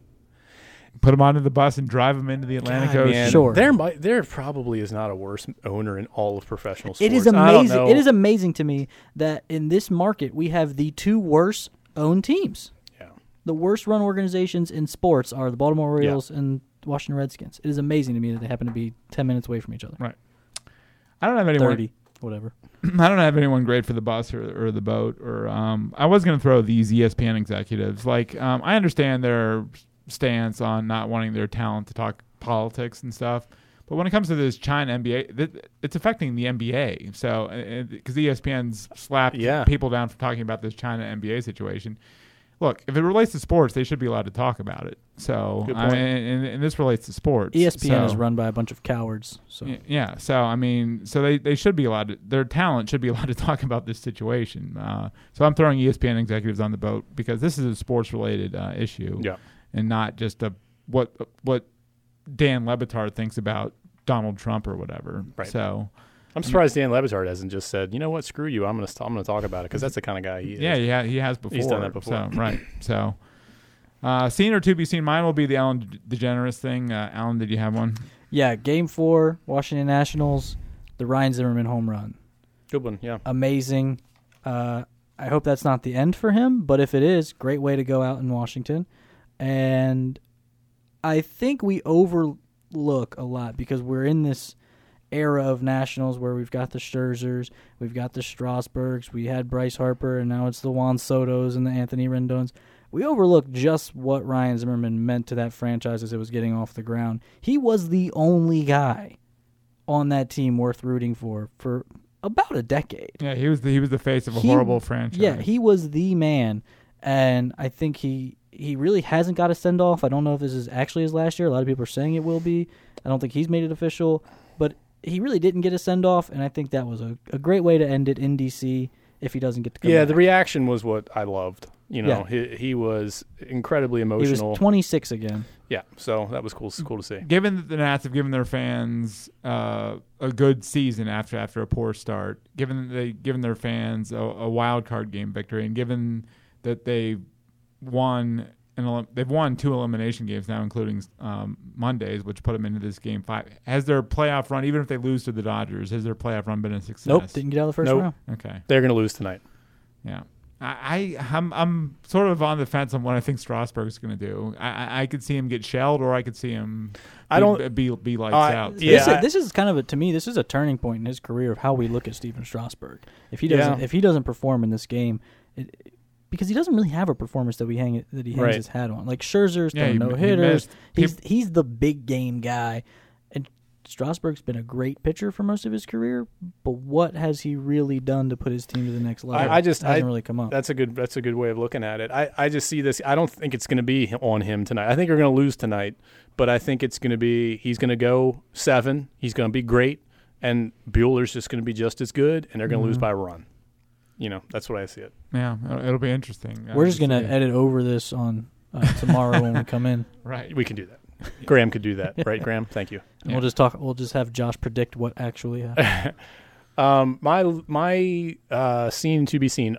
put him onto the bus and drive him into the Atlantic Ocean. Sure. There probably is not a worse owner in all of professional sports. It is amazing. It is amazing to me that in this market we have the two worst owned teams. Yeah. The worst run organizations in sports are the Baltimore Orioles and Washington Redskins. It is amazing to me that they happen to be 10 minutes away from each other. Right. I don't have anyone 30, whatever. I don't have anyone great for the bus or the boat or I was going to throw these ESPN executives. Like I understand their stance on not wanting their talent to talk politics and stuff, but when it comes to this China NBA, it's affecting the NBA. So because ESPN's slapped people down for talking about this China NBA situation. Look, if it relates to sports, they should be allowed to talk about it. So, I mean, and this relates to sports. ESPN is run by a bunch of cowards. So yeah. So, I mean, so they should be allowed to, their talent should be allowed to talk about this situation. So I'm throwing ESPN executives on the boat because this is a sports-related issue and not just a what Dan Le Batard thinks about Donald Trump or whatever. Right. So I'm surprised Dan Le Batard hasn't just said, you know what, screw you, I'm gonna talk about it, because that's the kind of guy he is. Yeah, he has before. He's done that before. So, right. So, seen or to be seen, mine will be the Alan DeGeneres thing. Alan, did you have one? Yeah, Game 4, Washington Nationals, the Ryan Zimmerman home run. Good one, yeah. Amazing. I hope that's not the end for him, but if it is, great way to go out in Washington. And I think we overlook a lot because we're in this era of Nationals where we've got the Scherzers, we've got the Strasburgs, we had Bryce Harper, and now it's the Juan Sotos and the Anthony Rendon's. We overlooked just what Ryan Zimmerman meant to that franchise as it was getting off the ground. He was the only guy on that team worth rooting for about a decade. Yeah, he was the face of a horrible franchise. Yeah, he was the man, and I think he really hasn't got a send-off. I don't know if this is actually his last year. A lot of people are saying it will be. I don't think he's made it official, but he really didn't get a send-off, and I think that was a great way to end it in D.C. if he doesn't get to come back. The reaction was what I loved. You know, he was incredibly emotional. He was 26 again. Yeah, so that was cool to see. Given that the Nats have given their fans a good season after a poor start, given that they've given their fans a wild-card game victory, and given that they've won two elimination games now, including Mondays, which put them into this Game 5. Has their playoff run, even if they lose to the Dodgers, has their playoff run been a success? Nope, didn't get out of the first round. Okay, they're going to lose tonight. Yeah, I'm sort of on the fence on what I think Strasburg's going to do. I could see him get shelled, or I could see him be lights out. Yeah, this is kind of this is a turning point in his career of how we look at Steven Strasburg. If he doesn't perform in this game. Because he doesn't really have a performance that he hangs right. his hat on. Like Scherzer's no hitters. He's the big game guy, and Strasburg's been a great pitcher for most of his career. But what has he really done to put his team to the next level? It hasn't really come up. That's a good way of looking at it. I just see this. I don't think it's going to be on him tonight. I think you're going to lose tonight, but I think it's going to be he's going to go 7. He's going to be great, and Bueller's just going to be just as good, and they're going to lose by a run. You know, that's what I see it. Yeah, it'll be interesting. We're just going to edit over this on tomorrow when we come in. Right. We can do that. Graham could do that. Right, Graham? Thank you. And we'll just have Josh predict what actually happened. My scene to be seen.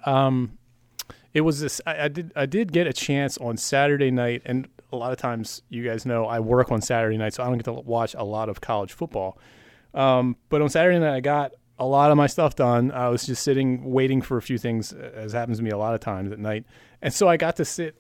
It was this. I did get a chance on Saturday night, and a lot of times you guys know I work on Saturday night, so I don't get to watch a lot of college football. But on Saturday night I got a lot of my stuff done. I was just sitting, waiting for a few things, as happens to me a lot of times at night. And so I got to sit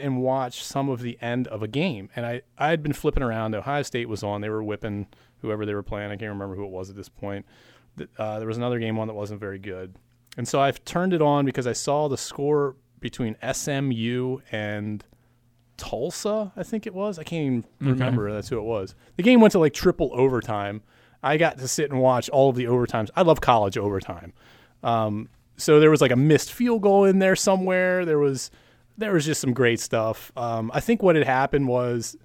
and watch some of the end of a game. And I had been flipping around. Ohio State was on. They were whipping whoever they were playing. I can't remember who it was at this point. There was another game on that wasn't very good. And so I've turned it on because I saw the score between SMU and Tulsa, I think it was. I can't even remember. That's who it was. The game went to like triple overtime. I got to sit and watch all of the overtimes. I love college overtime. So there was like a missed field goal in there somewhere. There was just some great stuff. I think what had happened was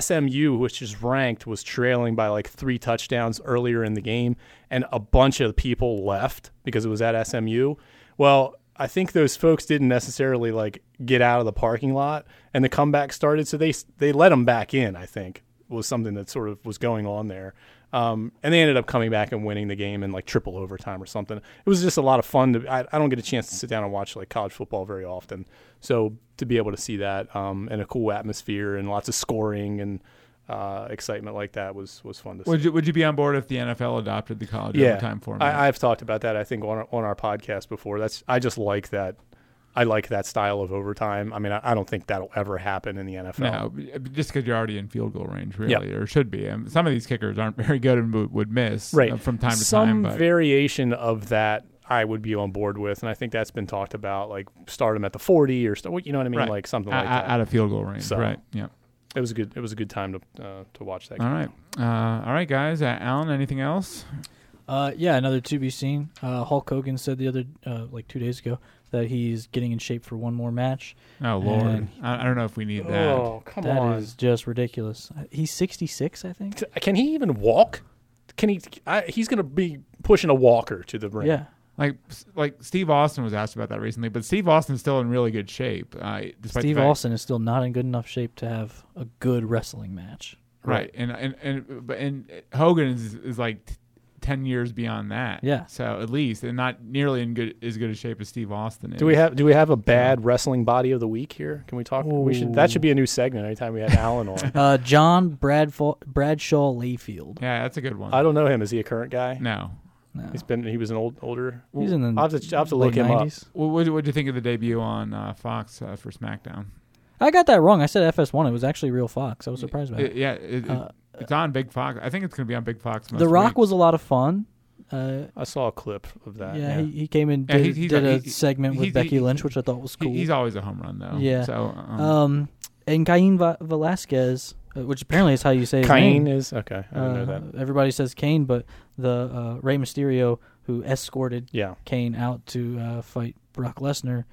SMU, which is ranked, was trailing by like 3 touchdowns earlier in the game, and a bunch of people left because it was at SMU. Well, I think those folks didn't necessarily like get out of the parking lot, and the comeback started, so they let them back in, I think, was something that sort of was going on there. And they ended up coming back and winning the game in like triple overtime or something. It was just a lot of fun. I don't get a chance to sit down and watch like college football very often. So to be able to see that and a cool atmosphere and lots of scoring and excitement like that was fun to see. Would you be on board if the NFL adopted the college overtime format? I've talked about that, I think, on our podcast before. I like that style of overtime. I mean, I don't think that'll ever happen in the NFL. No, just because you're already in field goal range, really, or should be. I mean, some of these kickers aren't very good and would miss from time to time. Some variation of that I would be on board with, and I think that's been talked about, like start them at the 40 or you know what I mean, like something like that out of field goal range. So, right? Yeah, it was a good time to watch that game. All right, guys. Alan, anything else? Another to be seen. Hulk Hogan said the other 2 days ago that he's getting in shape for one more match. Oh, Lord. And I don't know if we need that. Oh, come on. That is just ridiculous. He's 66, I think. Can he even walk? Can he? He's going to be pushing a walker to the ring. Yeah. Like Steve Austin was asked about that recently, but Steve Austin's still in really good shape. Austin is still not in good enough shape to have a good wrestling match. Right. And Hogan is like 10 years beyond that. Yeah. So at least, and not nearly as good a shape as Steve Austin is. Do we have a bad wrestling body of the week here? Can we talk? Ooh. That should be a new segment anytime we have Alan on. John Bradshaw Layfield. Yeah, that's a good one. I don't know him. Is he a current guy? No. He was an older. He's in the I'll have to look him 90s. Up. Well, what do you think of the debut on Fox for SmackDown? I got that wrong. I said FS1. It was actually real Fox. I was surprised by it. Yeah. It's on Big Fox. I think it's going to be on Big Fox. The Rock was a lot of fun. I saw a clip of that. Yeah, yeah. He came in did a segment with Becky Lynch, which I thought was cool. He's always a home run, though. Yeah. So, and Cain Velasquez, which apparently is how you say his name. Cain is, okay. I don't know that. Everybody says Cain, but the Rey Mysterio, who escorted Cain out to fight Brock Lesnar,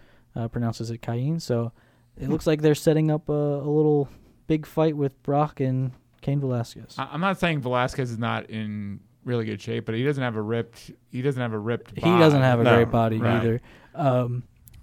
pronounces it Cain. So it looks like they're setting up a little big fight with Brock and Cain Velasquez. I'm not saying Velasquez is not in really good shape, but he doesn't have a ripped. He doesn't have a ripped. Body. He doesn't have a great body either.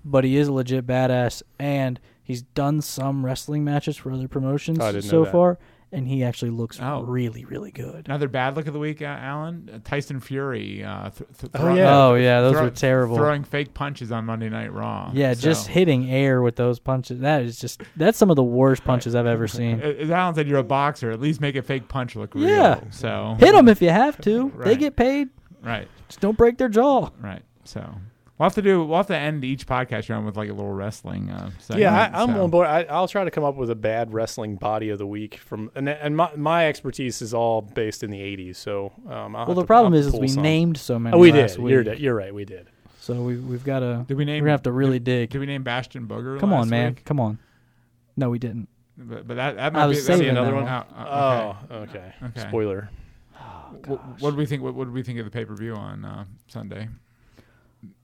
But he is a legit badass, and he's done some wrestling matches for other promotions so far, and he actually looks really, really good. Another bad look of the week, Alan. Tyson Fury. Those were terrible. Throwing fake punches on Monday Night Raw. Yeah, just hitting air with those punches. That's some of the worst punches I've ever seen. As Alan said, you're a boxer. At least make a fake punch look real. Yeah. So hit them if you have to. Right. They get paid. Right. Just don't break their jaw. Right. So. We'll have to end each podcast round with like a little wrestling. Segment, I'm on board. I'll try to come up with a bad wrestling body of the week from, and my expertise is all based in the '80s. So, the problem is we named so many. Oh, we did. You're right. We did. So we've got to. Did we name? We have to really dig. Did we name Bastion Booger? Come on, man. Week? Come on. No, we didn't. But that might be another one. Okay. Spoiler. Oh, what did we think of the pay-per-view on Sunday?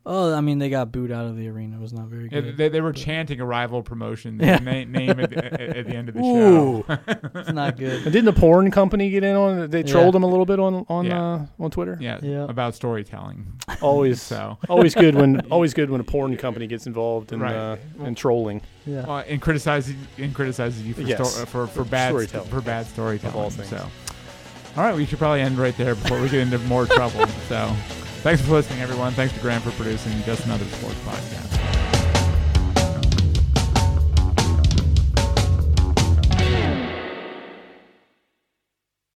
Oh, I mean, they got booed out of the arena. It was not very good. They were chanting a rival promotion name at the end of the show. It's not good. And didn't the porn company get in on it? They trolled them a little bit on Twitter. Yeah, about storytelling. Always so. Always good when a porn company gets involved in in trolling. Yeah, and criticizes you for bad storytelling. All things. So, all right, we should probably end right there before we get into more trouble. So. Thanks for listening, everyone. Thanks to Graham for producing Just Another Sports Podcast.